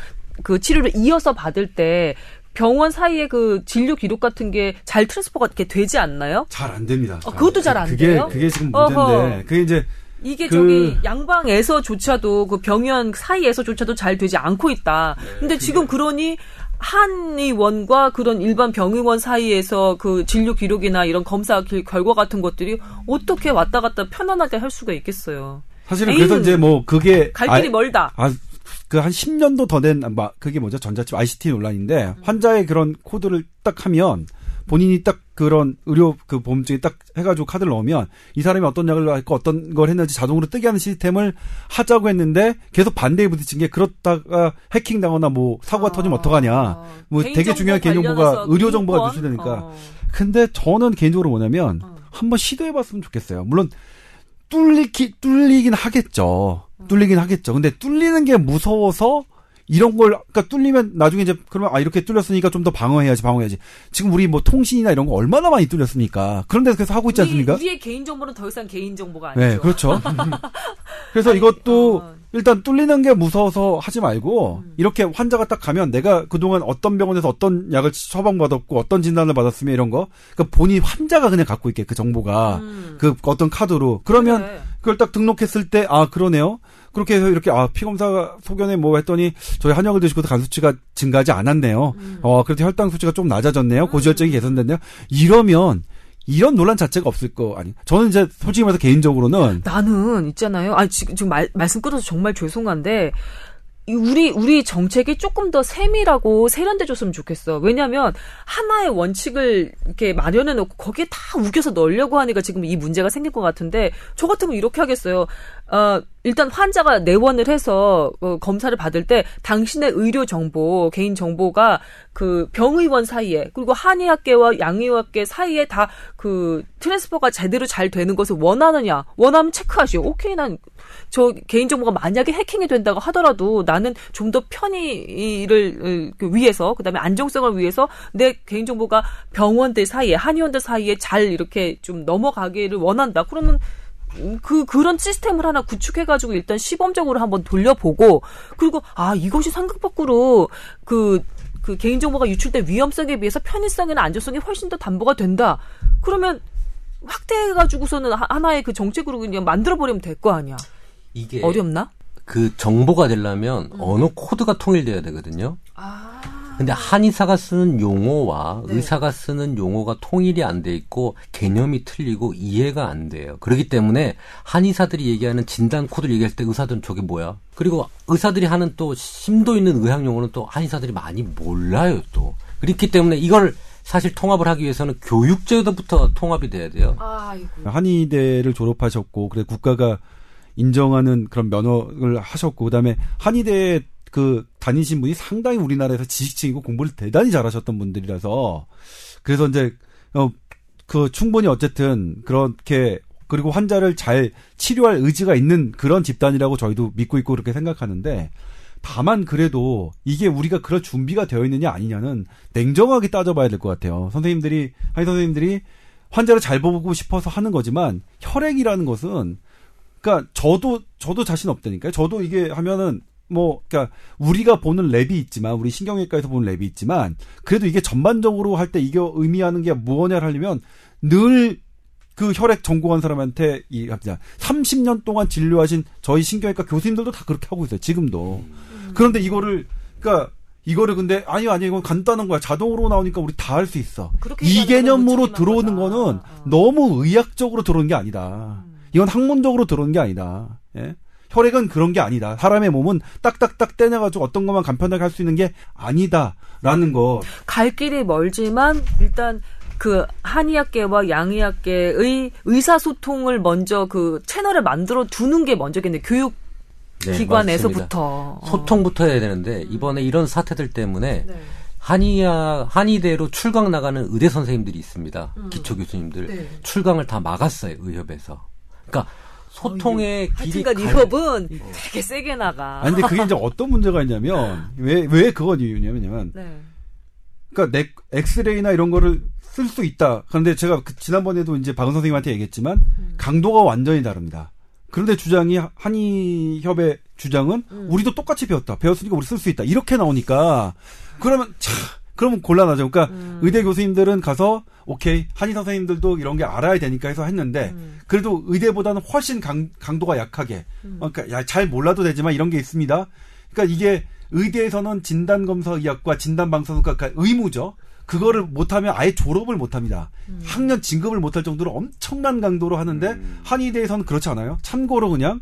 그 치료를 이어서 받을 때. 병원 사이에 그 진료 기록 같은 게 잘 트랜스퍼가 이렇게 되지 않나요? 잘 안 됩니다. 그것도 잘 안 돼요? 그게 지금 문제인데. 그게 이제 이게 저기 양방에서조차도 그 병원 사이에서조차도 잘 되지 않고 있다. 네, 근데 지금 그러니 한의원과 그런 일반 병의원 사이에서 그 진료 기록이나 이런 검사 결과 같은 것들이 어떻게 왔다 갔다 편안하게 할 수가 있겠어요? 사실은 그래서 이제 뭐 그게 갈 길이 멀다. 한 10년도 더 된, 그게 뭐죠? 전자칩 ICT 논란인데, 환자의 그런 코드를 딱 하면, 본인이 딱 그런 의료 그 보험증에 딱 해가지고 카드를 넣으면, 이 사람이 어떤 약을 했고 어떤 걸 했는지 자동으로 뜨게 하는 시스템을 하자고 했는데, 계속 반대에 부딪힌 게, 그렇다가 해킹당하거나 사고가 터지면 어떡하냐. 되게 중요한 개인정보가, 의료정보가 누출되니까. 근데 저는 개인적으로 뭐냐면, 한번 시도해봤으면 좋겠어요. 물론, 뚫리긴 하겠죠. 근데 뚫리는 게 무서워서 이런 걸 뚫리면 나중에 이제 그러면 이렇게 뚫렸으니까 좀 더 방어해야지. 지금 우리 통신이나 이런 거 얼마나 많이 뚫렸습니까? 그런 데서 계속 하고 있지 않습니까? 우리의 개인 정보는 더 이상 개인 정보가 아니죠. 네, 그렇죠. 그래서 이것도 일단 뚫리는 게 무서워서 하지 말고 이렇게 환자가 딱 가면 내가 그동안 어떤 병원에서 어떤 약을 처방받았고 어떤 진단을 받았으며 이런 거 본인 환자가 그냥 갖고 있게 그 정보가 어떤 카드로 그러면 그걸 딱 등록했을 때 그러네요. 그렇게 해서 이렇게 아, 피검사 소견에 뭐 했더니 저희 한약을 드시고도 간 수치가 증가하지 않았네요. 그래도 혈당 수치가 좀 낮아졌네요. 고지혈증이 개선됐네요. 이러면 이런 논란 자체가 없을 거 아니. 저는 이제 솔직히 말해서 개인적으로는 나는 있잖아요. 아 지금 말씀 끊어서 정말 죄송한데 우리 정책이 조금 더 세밀하고 세련돼줬으면 좋겠어. 왜냐하면 하나의 원칙을 이렇게 마련해놓고 거기에 다 우겨서 넣으려고 하니까 지금 이 문제가 생길 것 같은데 저 같으면 이렇게 하겠어요. 일단 환자가 내원을 해서 검사를 받을 때 당신의 의료 정보, 개인 정보가 그 병의원 사이에 그리고 한의학계와 양의학계 사이에 다 그 트랜스퍼가 제대로 잘 되는 것을 원하느냐, 원하면 체크하시오. 오케이, 난 저 개인 정보가 만약에 해킹이 된다고 하더라도 나는 좀 더 편의를 위해서, 그다음에 안정성을 위해서 내 개인 정보가 병원들 사이에, 한의원들 사이에 잘 이렇게 좀 넘어가기를 원한다. 그러면 그런 시스템을 하나 구축해가지고 일단 시범적으로 한번 돌려보고, 그리고, 아, 이것이 상극 밖으로 그 개인정보가 유출된 위험성에 비해서 편의성이나 안전성이 훨씬 더 담보가 된다. 그러면 확대해가지고서는 하나의 그 정책으로 그냥 만들어버리면 될 거 아니야. 이게. 어렵나? 그 정보가 되려면 언어 코드가 통일돼야 되거든요. 아. 근데 한의사가 쓰는 용어와 네. 의사가 쓰는 용어가 통일이 안 돼 있고 개념이 틀리고 이해가 안 돼요. 그렇기 때문에 한의사들이 얘기하는 진단 코드를 얘기할 때 의사들은 저게 뭐야? 그리고 의사들이 하는 또 심도 있는 의학 용어는 또 한의사들이 많이 몰라요 또. 그렇기 때문에 이걸 사실 통합을 하기 위해서는 교육제도부터 통합이 돼야 돼요. 아이고. 한의대를 졸업하셨고 그래 국가가 인정하는 그런 면허를 하셨고 그다음에 한의대에 그 다니신 분이 상당히 우리나라에서 지식층이고 공부를 대단히 잘하셨던 분들이라서 그래서 이제 그 충분히 어쨌든 그렇게 그리고 환자를 잘 치료할 의지가 있는 그런 집단이라고 저희도 믿고 있고 그렇게 생각하는데 다만 그래도 이게 우리가 그럴 준비가 되어 있느냐 아니냐는 냉정하게 따져봐야 될 것 같아요. 한의 선생님들이 환자를 잘 보고 싶어서 하는 거지만 혈액이라는 것은 그러니까 저도 자신 없다니까요. 저도 이게 하면은 그러니까 우리가 보는 랩이 있지만 우리 신경외과에서 보는 랩이 있지만 그래도 이게 전반적으로 할 때 이게 의미하는 게 뭐냐를 하려면 늘 그 혈액 전공한 사람한테 30년 동안 진료하신 저희 신경외과 교수님들도 다 그렇게 하고 있어요. 지금도. 그런데 이거를 근데 아니 이건 간단한 거야. 자동으로 나오니까 우리 다 할 수 있어. 이 개념으로 들어오는 거는 너무 의학적으로 들어오는 게 아니다. 이건 학문적으로 들어오는 게 아니다. 예? 혈액은 그런 게 아니다. 사람의 몸은 딱딱딱 떼내가지고 어떤 것만 간편하게 할 수 있는 게 아니다라는 거. 갈 길이 멀지만 일단 그 한의학계와 양의학계의 의사소통을 먼저 그 채널을 만들어 두는 게 먼저겠네. 교육기관에서부터. 네, 소통부터 해야 되는데 이번에 이런 사태들 때문에 네. 한의대로 출강 나가는 의대 선생님들이 있습니다. 기초 교수님들. 네. 출강을 다 막았어요. 의협에서. 그러니까 소통의 길이. 그러니까 리허브는 되게 세게 나가. 아니 근데 그게 이제 어떤 문제가 있냐면 왜 그건 이유냐면 네. 그러니까 엑스레이나 이런 거를 쓸 수 있다. 그런데 제가 지난번에도 이제 박은 선생님한테 얘기했지만 강도가 완전히 다릅니다. 그런데 주장이 한의협의 주장은 우리도 똑같이 배웠으니까 우리 쓸 수 있다. 이렇게 나오니까 그러면 곤란하죠. 그러니까 의대 교수님들은 가서 오케이 한의사 선생님들도 이런 게 알아야 되니까 해서 했는데 그래도 의대보다는 훨씬 강도가 약하게 그러니까 잘 몰라도 되지만 이런 게 있습니다. 그러니까 이게 의대에서는 진단검사의학과 진단방사선과 의무죠. 그거를 못하면 아예 졸업을 못합니다. 학년 진급을 못할 정도로 엄청난 강도로 하는데 한의대에서는 그렇지 않아요. 참고로 그러니까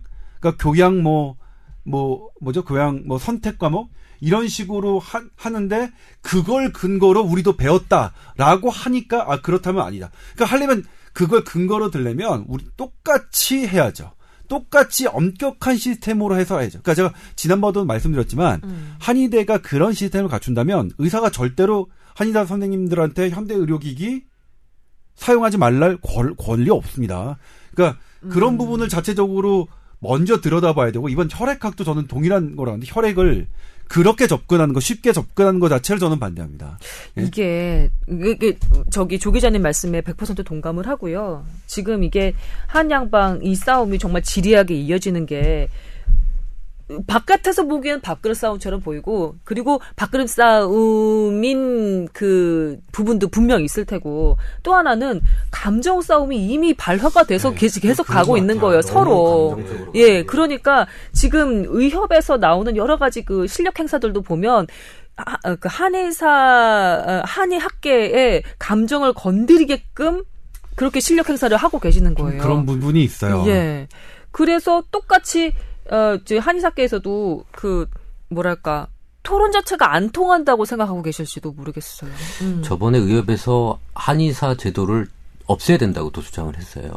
교양 뭐죠 교양 선택 과목 이런 식으로 하는데 그걸 근거로 우리도 배웠다라고 하니까 아 그렇다면 아니다. 그러니까 하려면 그걸 근거로 들려면 우리 똑같이 해야죠. 똑같이 엄격한 시스템으로 해서 해야죠. 그러니까 제가 지난번에도 말씀드렸지만 한의대가 그런 시스템을 갖춘다면 의사가 절대로 한의사 선생님들한테 현대 의료기기 사용하지 말랄 권리 없습니다. 그러니까 그런 부분을 자체적으로 먼저 들여다봐야 되고 이번 혈액학도 저는 동일한 거라는데 혈액을 그렇게 접근하는 거 쉽게 접근하는 거 자체를 저는 반대합니다. 예? 이게 저기 조 기자님 말씀에 100% 동감을 하고요. 지금 이게 한양방 이 싸움이 정말 지리하게 이어지는 게 바깥에서 보기엔 밥그릇 싸움처럼 보이고, 그리고 밥그릇 싸움인 그 부분도 분명히 있을 테고, 또 하나는 감정 싸움이 이미 발화가 돼서 네, 계속 가고 있는 거예요, 서로. 예, 그러니까 지금 의협에서 나오는 여러 가지 그 실력 행사들도 보면, 한의학계의 감정을 건드리게끔 그렇게 실력 행사를 하고 계시는 거예요. 그런 부분이 있어요. 예. 그래서 똑같이, 한의사계에서도 그, 뭐랄까, 토론 자체가 안 통한다고 생각하고 계실지도 모르겠어요. 저번에 의협에서 한의사 제도를 없애야 된다고 또 주장을 했어요.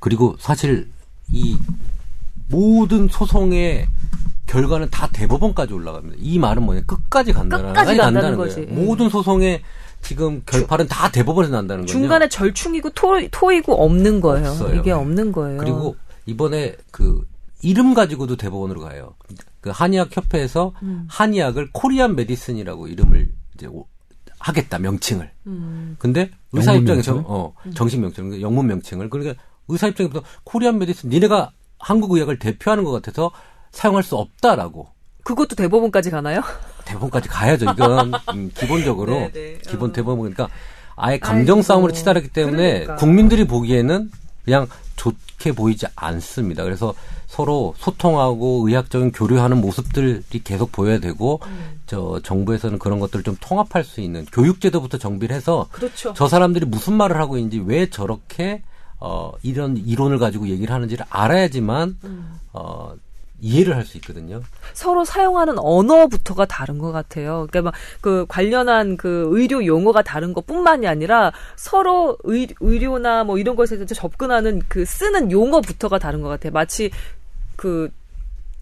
그리고 사실 이 모든 소송의 결과는 다 대법원까지 올라갑니다. 이 말은 뭐냐, 끝까지 간다는 거지. 모든 소송의 지금 결판은 다 대법원에서 난다는 거죠. 중간에 절충이고 토이고 없는 거예요. 없어요. 이게 없는 거예요. 그리고 이번에 그 이름 가지고도 대법원으로 가요. 그 한의학협회에서 한의학을 코리안 메디슨이라고 이름을 이제 하겠다, 명칭을. 근데 의사 입장에서 명칭을? 정식 명칭, 영문 명칭을. 그러니까 의사 입장에서 코리안 메디슨 니네가 한국 의학을 대표하는 것 같아서 사용할 수 없다라고. 그것도 대법원까지 가나요? 대법원까지 가야죠. 이건 기본적으로 기본 대법원이니까 아예 감정 싸움으로 치달았기 때문에 그러니까. 국민들이 보기에는 그냥 좋게 보이지 않습니다. 그래서 서로 소통하고 의학적인 교류하는 모습들이 계속 보여야 되고 정부에서는 그런 것들을 좀 통합할 수 있는 교육제도부터 정비를 해서 그렇죠. 저 사람들이 무슨 말을 하고 있는지 왜 저렇게 이런 이론을 가지고 얘기를 하는지를 알아야지만 이해를 할 수 있거든요. 서로 사용하는 언어부터가 다른 것 같아요. 그러니까 막 그 관련한 그 의료 용어가 다른 것뿐만이 아니라 서로 의료나 뭐 이런 것에 대해서 접근하는 그 쓰는 용어부터가 다른 것 같아요. 마치 그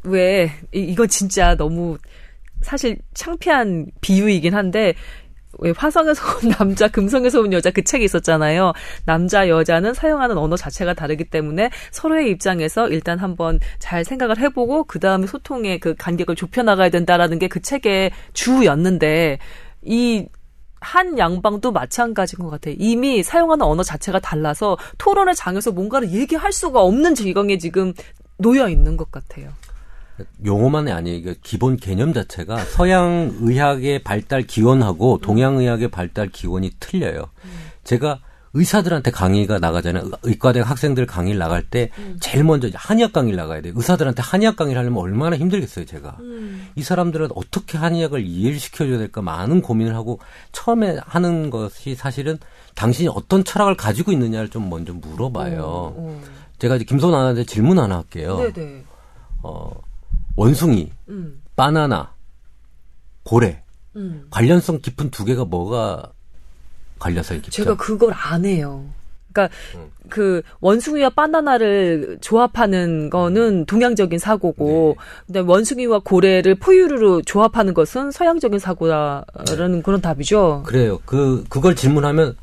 왜 이건 진짜 너무 사실 창피한 비유이긴 한데 왜 화성에서 온 남자, 금성에서 온 여자 그 책이 있었잖아요. 남자, 여자는 사용하는 언어 자체가 다르기 때문에 서로의 입장에서 일단 한번 잘 생각을 해보고 그 다음에 소통의 그 간격을 좁혀나가야 된다라는 게 그 책의 주였는데 이 한 양방도 마찬가지인 것 같아요. 이미 사용하는 언어 자체가 달라서 토론의 장에서 뭔가를 얘기할 수가 없는 지경에 지금 놓여 있는 것 같아요. 용어만이 아니에요. 기본 개념 자체가 서양 의학의 발달 기원하고 동양 의학의 발달 기원이 틀려요. 제가 의사들한테 강의가 나가잖아요. 의과대학 학생들 강의를 나갈 때 제일 먼저 한의학 강의를 나가야 돼요. 의사들한테 한의학 강의를 하려면 얼마나 힘들겠어요, 제가. 이 사람들은 어떻게 한의학을 이해를 시켜줘야 될까 많은 고민을 하고 처음에 하는 것이 사실은 당신이 어떤 철학을 가지고 있느냐를 좀 먼저 물어봐요. 제가 이제 김수원 아나운서한테 질문 하나 할게요. 네네. 원숭이, 바나나, 고래 관련성 깊은 두 개가 뭐가 관련성이 깊죠? 제가 그걸 안 해요. 그러니까 그 원숭이와 바나나를 조합하는 거는 동양적인 사고고, 근데 원숭이와 고래를 포유류로 조합하는 것은 서양적인 사고라는 그런 답이죠. 그래요. 그걸 질문하면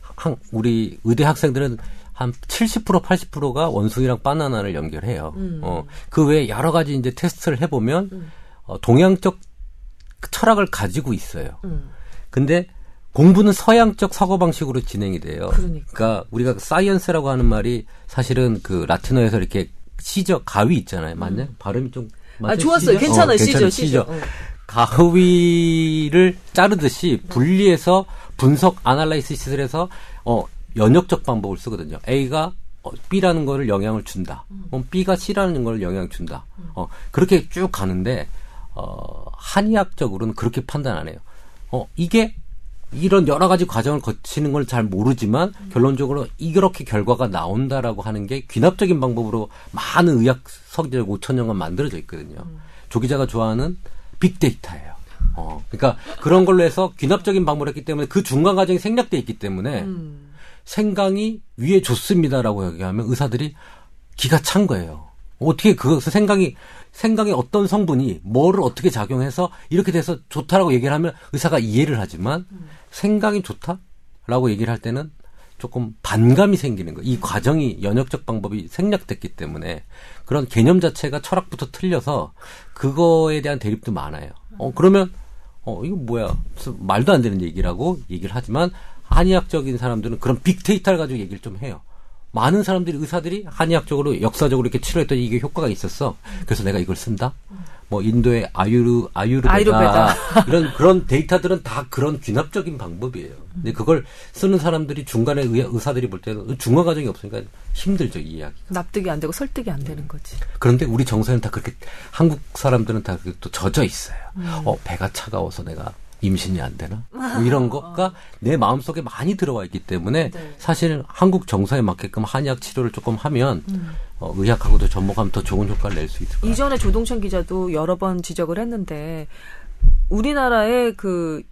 우리 의대 학생들은 한 70%, 80%가 원숭이랑 바나나를 연결해요. 그 외에 여러 가지 이제 테스트를 해보면, 동양적 철학을 가지고 있어요. 근데 공부는 서양적 사고방식으로 진행이 돼요. 그러니까 우리가 사이언스라고 하는 말이 사실은 그 라틴어에서 이렇게 시저, 가위 있잖아요. 맞냐? 발음이 좀. 좋았어요. 괜찮아요. 시저. 가위를 자르듯이 분리해서 분석, 아날라이시스를 해서, 연역적 방법을 쓰거든요. A가 B라는 거를 영향을 준다. 그럼 B가 C라는 거를 영향을 준다. 그렇게 쭉 가는데 한의학적으로는 그렇게 판단 안 해요. 이게 이런 여러 가지 과정을 거치는 걸 잘 모르지만 결론적으로 이렇게 결과가 나온다라고 하는 게 귀납적인 방법으로 많은 의학 서적 5,000년간 만들어져 있거든요. 조 기자가 좋아하는 빅데이터예요. 그러니까 그런 걸로 해서 귀납적인 방법을 했기 때문에 그 중간 과정이 생략돼 있기 때문에 생강이 위에 좋습니다라고 얘기하면 의사들이 기가 찬 거예요. 어떻게 그것을 생강의 어떤 성분이 뭐를 어떻게 작용해서 이렇게 돼서 좋다라고 얘기를 하면 의사가 이해를 하지만 생강이 좋다라고 얘기를 할 때는 조금 반감이 생기는 거예요. 이 과정이 연역적 방법이 생략됐기 때문에 그런 개념 자체가 철학부터 틀려서 그거에 대한 대립도 많아요. 그러면 이거 뭐야 말도 안 되는 얘기라고 얘기를 하지만 한의학적인 사람들은 그런 빅데이터를 가지고 얘기를 좀 해요. 많은 사람들이 의사들이 한의학적으로 역사적으로 이렇게 치료했더니 이게 효과가 있었어. 그래서 내가 이걸 쓴다. 뭐 인도의 아유르베다 이런 그런 데이터들은 다 그런 귀납적인 방법이에요. 근데 그걸 쓰는 사람들이 중간에 의사들이 볼 때는 중화 과정이 없으니까 힘들죠, 이 이야기가. 납득이 안 되고 설득이 안 되는 거지. 그런데 우리 정서는 다 그렇게 한국 사람들은 다 그렇게 또 젖어 있어요. 배가 차가워서 내가 임신이 안 되나? 뭐 이런 것과 내 마음속에 많이 들어와 있기 때문에 네. 사실 한국 정서에 맞게끔 한의학 치료를 조금 하면 의학하고도 접목하면 더 좋은 효과를 낼 수 있을 거예요. 이전에 조동찬 기자도 여러 번 지적을 했는데 우리나라에 그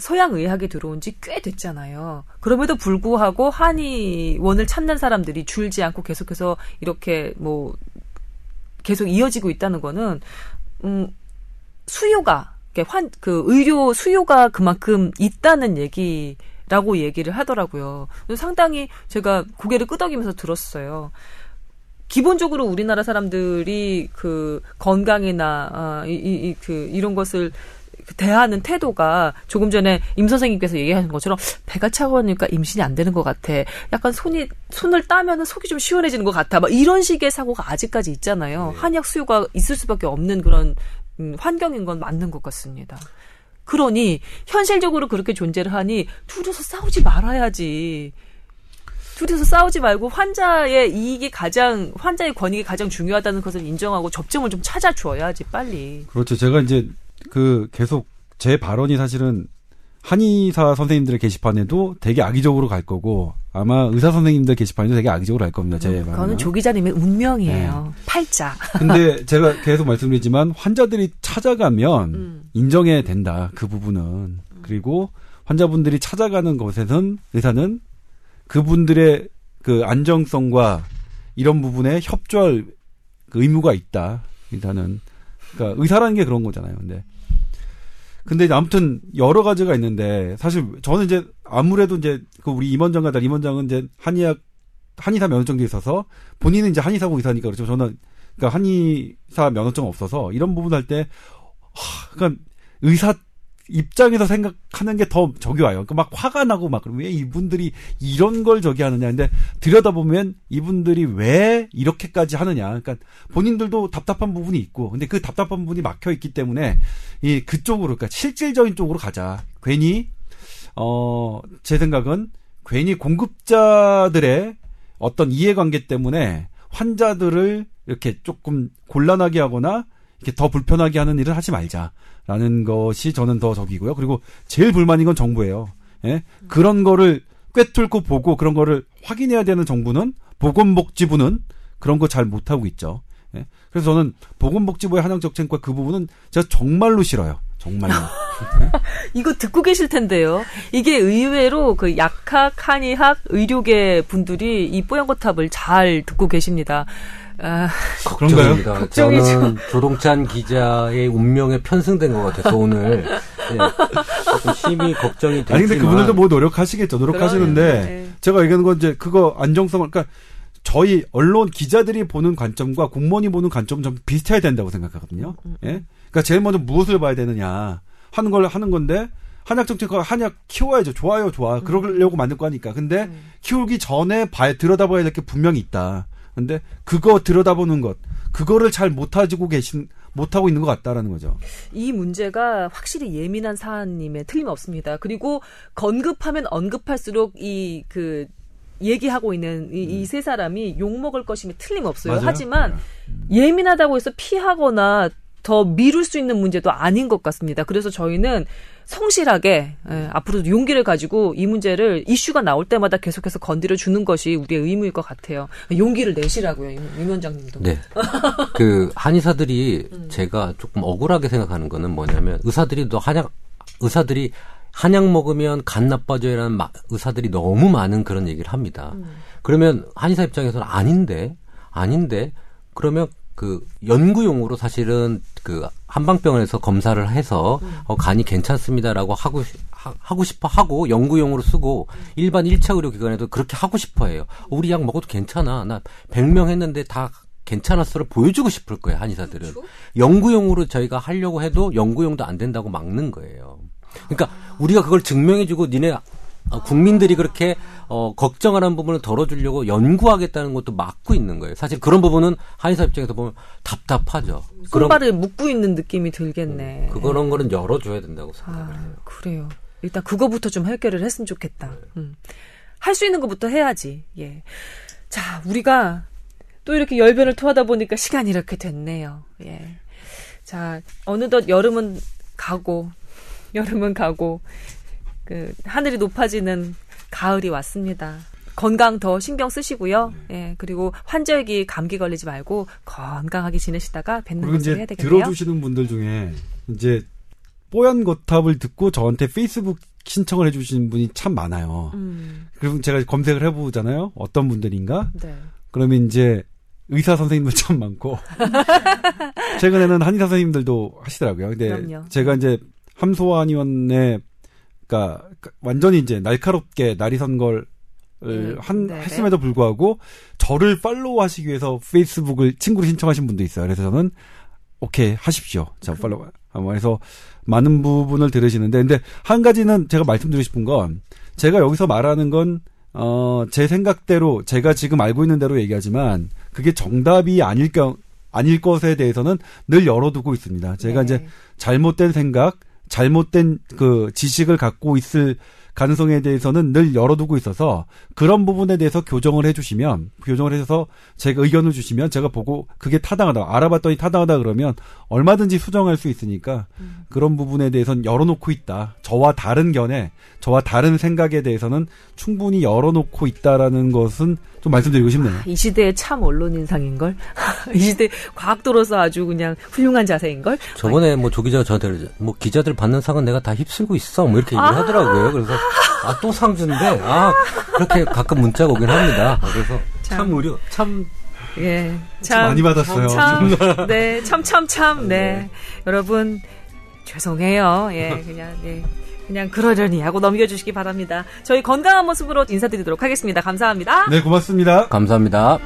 서양 의학이 들어온 지 꽤 됐잖아요. 그럼에도 불구하고 한의원을 찾는 사람들이 줄지 않고 계속해서 이렇게 뭐 계속 이어지고 있다는 거는 수요가 의료 수요가 그만큼 있다는 얘기라고 얘기를 하더라고요. 상당히 제가 고개를 끄덕이면서 들었어요. 기본적으로 우리나라 사람들이 그 건강이나 이런 것을 대하는 태도가 조금 전에 임 선생님께서 얘기하신 것처럼 배가 차가우니까 임신이 안 되는 것 같아. 약간 손을 따면은 속이 좀 시원해지는 것 같아. 막 이런 식의 사고가 아직까지 있잖아요. 한약 수요가 있을 수밖에 없는 그런 환경인 건 맞는 것 같습니다. 그러니 현실적으로 그렇게 존재를 하니 둘이서 싸우지 말아야지. 둘이서 싸우지 말고 환자의 권익이 가장 중요하다는 것을 인정하고 접점을 좀 찾아줘야지 빨리. 그렇죠. 제가 이제 계속 제 발언이 사실은 한의사 선생님들의 게시판에도 되게 악의적으로 갈 거고 아마 의사 선생님들 게시판에도 되게 악의적으로 갈 겁니다. 제 말은. 그거는 조 기자님의 운명이에요. 네. 팔자. 근데 제가 계속 말씀드리지만 환자들이 찾아가면 인정해야 된다. 그 부분은. 그리고 환자분들이 찾아가는 것에선 의사는 그분들의 그 안정성과 이런 부분에 협조할 그 의무가 있다. 일단은. 그러니까 의사라는 게 그런 거잖아요. 근데 아무튼 여러 가지가 있는데 사실 저는 이제 아무래도 이제 그 우리 임원장과 딸 임원장은 이제 한의사 면허증도 있어서 본인은 이제 한의사고 의사니까 그렇죠. 저는 그러니까 한의사 면허증 없어서 이런 부분 할 때 그러니까 의사 입장에서 생각하는 게 더 저기 와요. 그러니까 막 화가 나고 막 그럼 왜 이분들이 이런 걸 저기 하느냐. 근데 들여다보면 이분들이 왜 이렇게까지 하느냐. 그러니까 본인들도 답답한 부분이 있고, 근데 그 답답한 부분이 막혀 있기 때문에 그쪽으로, 그러니까 실질적인 쪽으로 가자. 괜히 제 생각은 괜히 공급자들의 어떤 이해관계 때문에 환자들을 이렇게 조금 곤란하게 하거나 이렇게 더 불편하게 하는 일을 하지 말자라는 것이 저는 더 적이고요. 그리고 제일 불만인 건 정부예요. 예? 그런 거를 꿰뚫고 보고 그런 거를 확인해야 되는 정부는 보건복지부는 그런 거 잘 못하고 있죠. 예? 그래서 저는 보건복지부의 한약정책과 그 부분은 제가 정말로 싫어요. 정말로. 이거 듣고 계실 텐데요. 이게 의외로 그 약학, 한의학, 의료계 분들이 이 뽀얀거탑을 잘 듣고 계십니다. 걱정입니다. 걱정이죠. 저는 조동찬 기자의 운명에 편승된 것 같아서 오늘 조금 심히 걱정이 됐지만. 아니 근데 그분들도 뭐 노력하시겠죠. 노력하시는데 네. 제가 얘기하는 건 이제 그거 안정성을 그러니까 저희 언론 기자들이 보는 관점과 공무원이 보는 관점 좀 비슷해야 된다고 생각하거든요. 예? 그러니까 제일 먼저 무엇을 봐야 되느냐 하는 걸 하는 건데 한약 정책과 한약 키워야죠. 좋아. 그러려고 만들 거니까. 근데 키우기 전에 들여다봐야 될 게 분명히 있다. 근데 그거 들여다보는 것, 그거를 잘 못하고 있는 것 같다라는 거죠. 이 문제가 확실히 예민한 사안임에 틀림없습니다. 그리고 건급하면 언급할수록 그 얘기하고 있는 이 세 사람이 욕먹을 것임에 틀림없어요. 맞아요? 하지만 예민하다고 해서 피하거나 더 미룰 수 있는 문제도 아닌 것 같습니다. 그래서 저희는 성실하게 앞으로도 용기를 가지고 이 문제를 이슈가 나올 때마다 계속해서 건드려주는 것이 우리의 의무일 것 같아요. 용기를 내시라고요. 임 위원장님도. 네. 한의사들이 제가 조금 억울하게 생각하는 거는 뭐냐면 의사들이 한약 먹으면 간 나빠져요라는 의사들이 너무 많은 그런 얘기를 합니다. 그러면 한의사 입장에서는 아닌데 그러면 그 연구용으로 사실은 그 한방병원에서 검사를 해서 간이 괜찮습니다라고 하고 싶어 하고 연구용으로 쓰고 일반 1차 의료기관에도 그렇게 하고 싶어 해요. 우리 약 먹어도 괜찮아. 나 100명 했는데 다 괜찮았어를 보여주고 싶을 거예요. 한의사들은. 그렇죠? 연구용으로 저희가 하려고 해도 연구용도 안 된다고 막는 거예요. 그러니까 우리가 그걸 증명해주고 니네 국민들이 그렇게 걱정하는 부분을 덜어주려고 연구하겠다는 것도 막고 있는 거예요. 사실 그런 부분은 한의사 입장에서 보면 답답하죠. 손발을 묶고 있는 느낌이 들겠네. 그런 거는 열어줘야 된다고 생각을 해요. 그래요. 일단 그거부터 좀 해결을 했으면 좋겠다. 네. 할 수 있는 것부터 해야지. 예. 자, 우리가 또 이렇게 열변을 토하다 보니까 시간이 이렇게 됐네요. 예. 자, 어느덧 여름은 가고 그 하늘이 높아지는 가을이 왔습니다. 건강 더 신경 쓰시고요. 예, 그리고 환절기 감기 걸리지 말고 건강하게 지내시다가 뵙는 것을 해야 되겠네요. 들어주시는 분들 중에 이제 뽀얀 거탑을 듣고 저한테 페이스북 신청을 해주신 분이 참 많아요. 그럼 제가 검색을 해보잖아요. 어떤 분들인가? 네. 그러면 이제 의사 선생님도 참 많고 최근에는 한의사 선생님들도 하시더라고요. 근데 그럼요. 제가 이제 함소아 한의원의 그러니까 완전히 이제 날카롭게 날이 선 걸 했음에도 불구하고 저를 팔로우하시기 위해서 페이스북을 친구로 신청하신 분도 있어요. 그래서 저는 오케이 하십시오. 자 팔로우. 아마 해서 많은 부분을 들으시는데, 근데 한 가지는 제가 말씀드리고 싶은 건 제가 여기서 말하는 건 제 생각대로 제가 지금 알고 있는 대로 얘기하지만 그게 정답이 아닐 것에 대해서는 늘 열어두고 있습니다. 제가 이제 잘못된 생각, 잘못된 그 지식을 갖고 있을 가능성에 대해서는 늘 열어두고 있어서 그런 부분에 대해서 교정을 해서 제가 의견을 주시면 제가 보고 그게 타당하다, 알아봤더니 타당하다 그러면 얼마든지 수정할 수 있으니까 그런 부분에 대해서는 열어놓고 있다. 저와 다른 견해, 저와 다른 생각에 대해서는 충분히 열어놓고 있다라는 것은 좀 말씀드리고 싶네요. 이 시대에 참 언론인상인걸? 이 시대 과학도로서 아주 그냥 훌륭한 자세인걸? 저번에 뭐 조 기자가 저한테 그러죠. 뭐 기자들 받는 상은 내가 다 휩쓸고 있어. 뭐 이렇게 얘기를 하더라고요. 그래서 또 상주인데, 그렇게 가끔 문자가 오긴 합니다. 그래서 참 많이 받았어요. 네. 여러분, 죄송해요. 예, 그냥 그러려니 하고 넘겨주시기 바랍니다. 저희 건강한 모습으로 인사드리도록 하겠습니다. 감사합니다. 네, 고맙습니다. 감사합니다.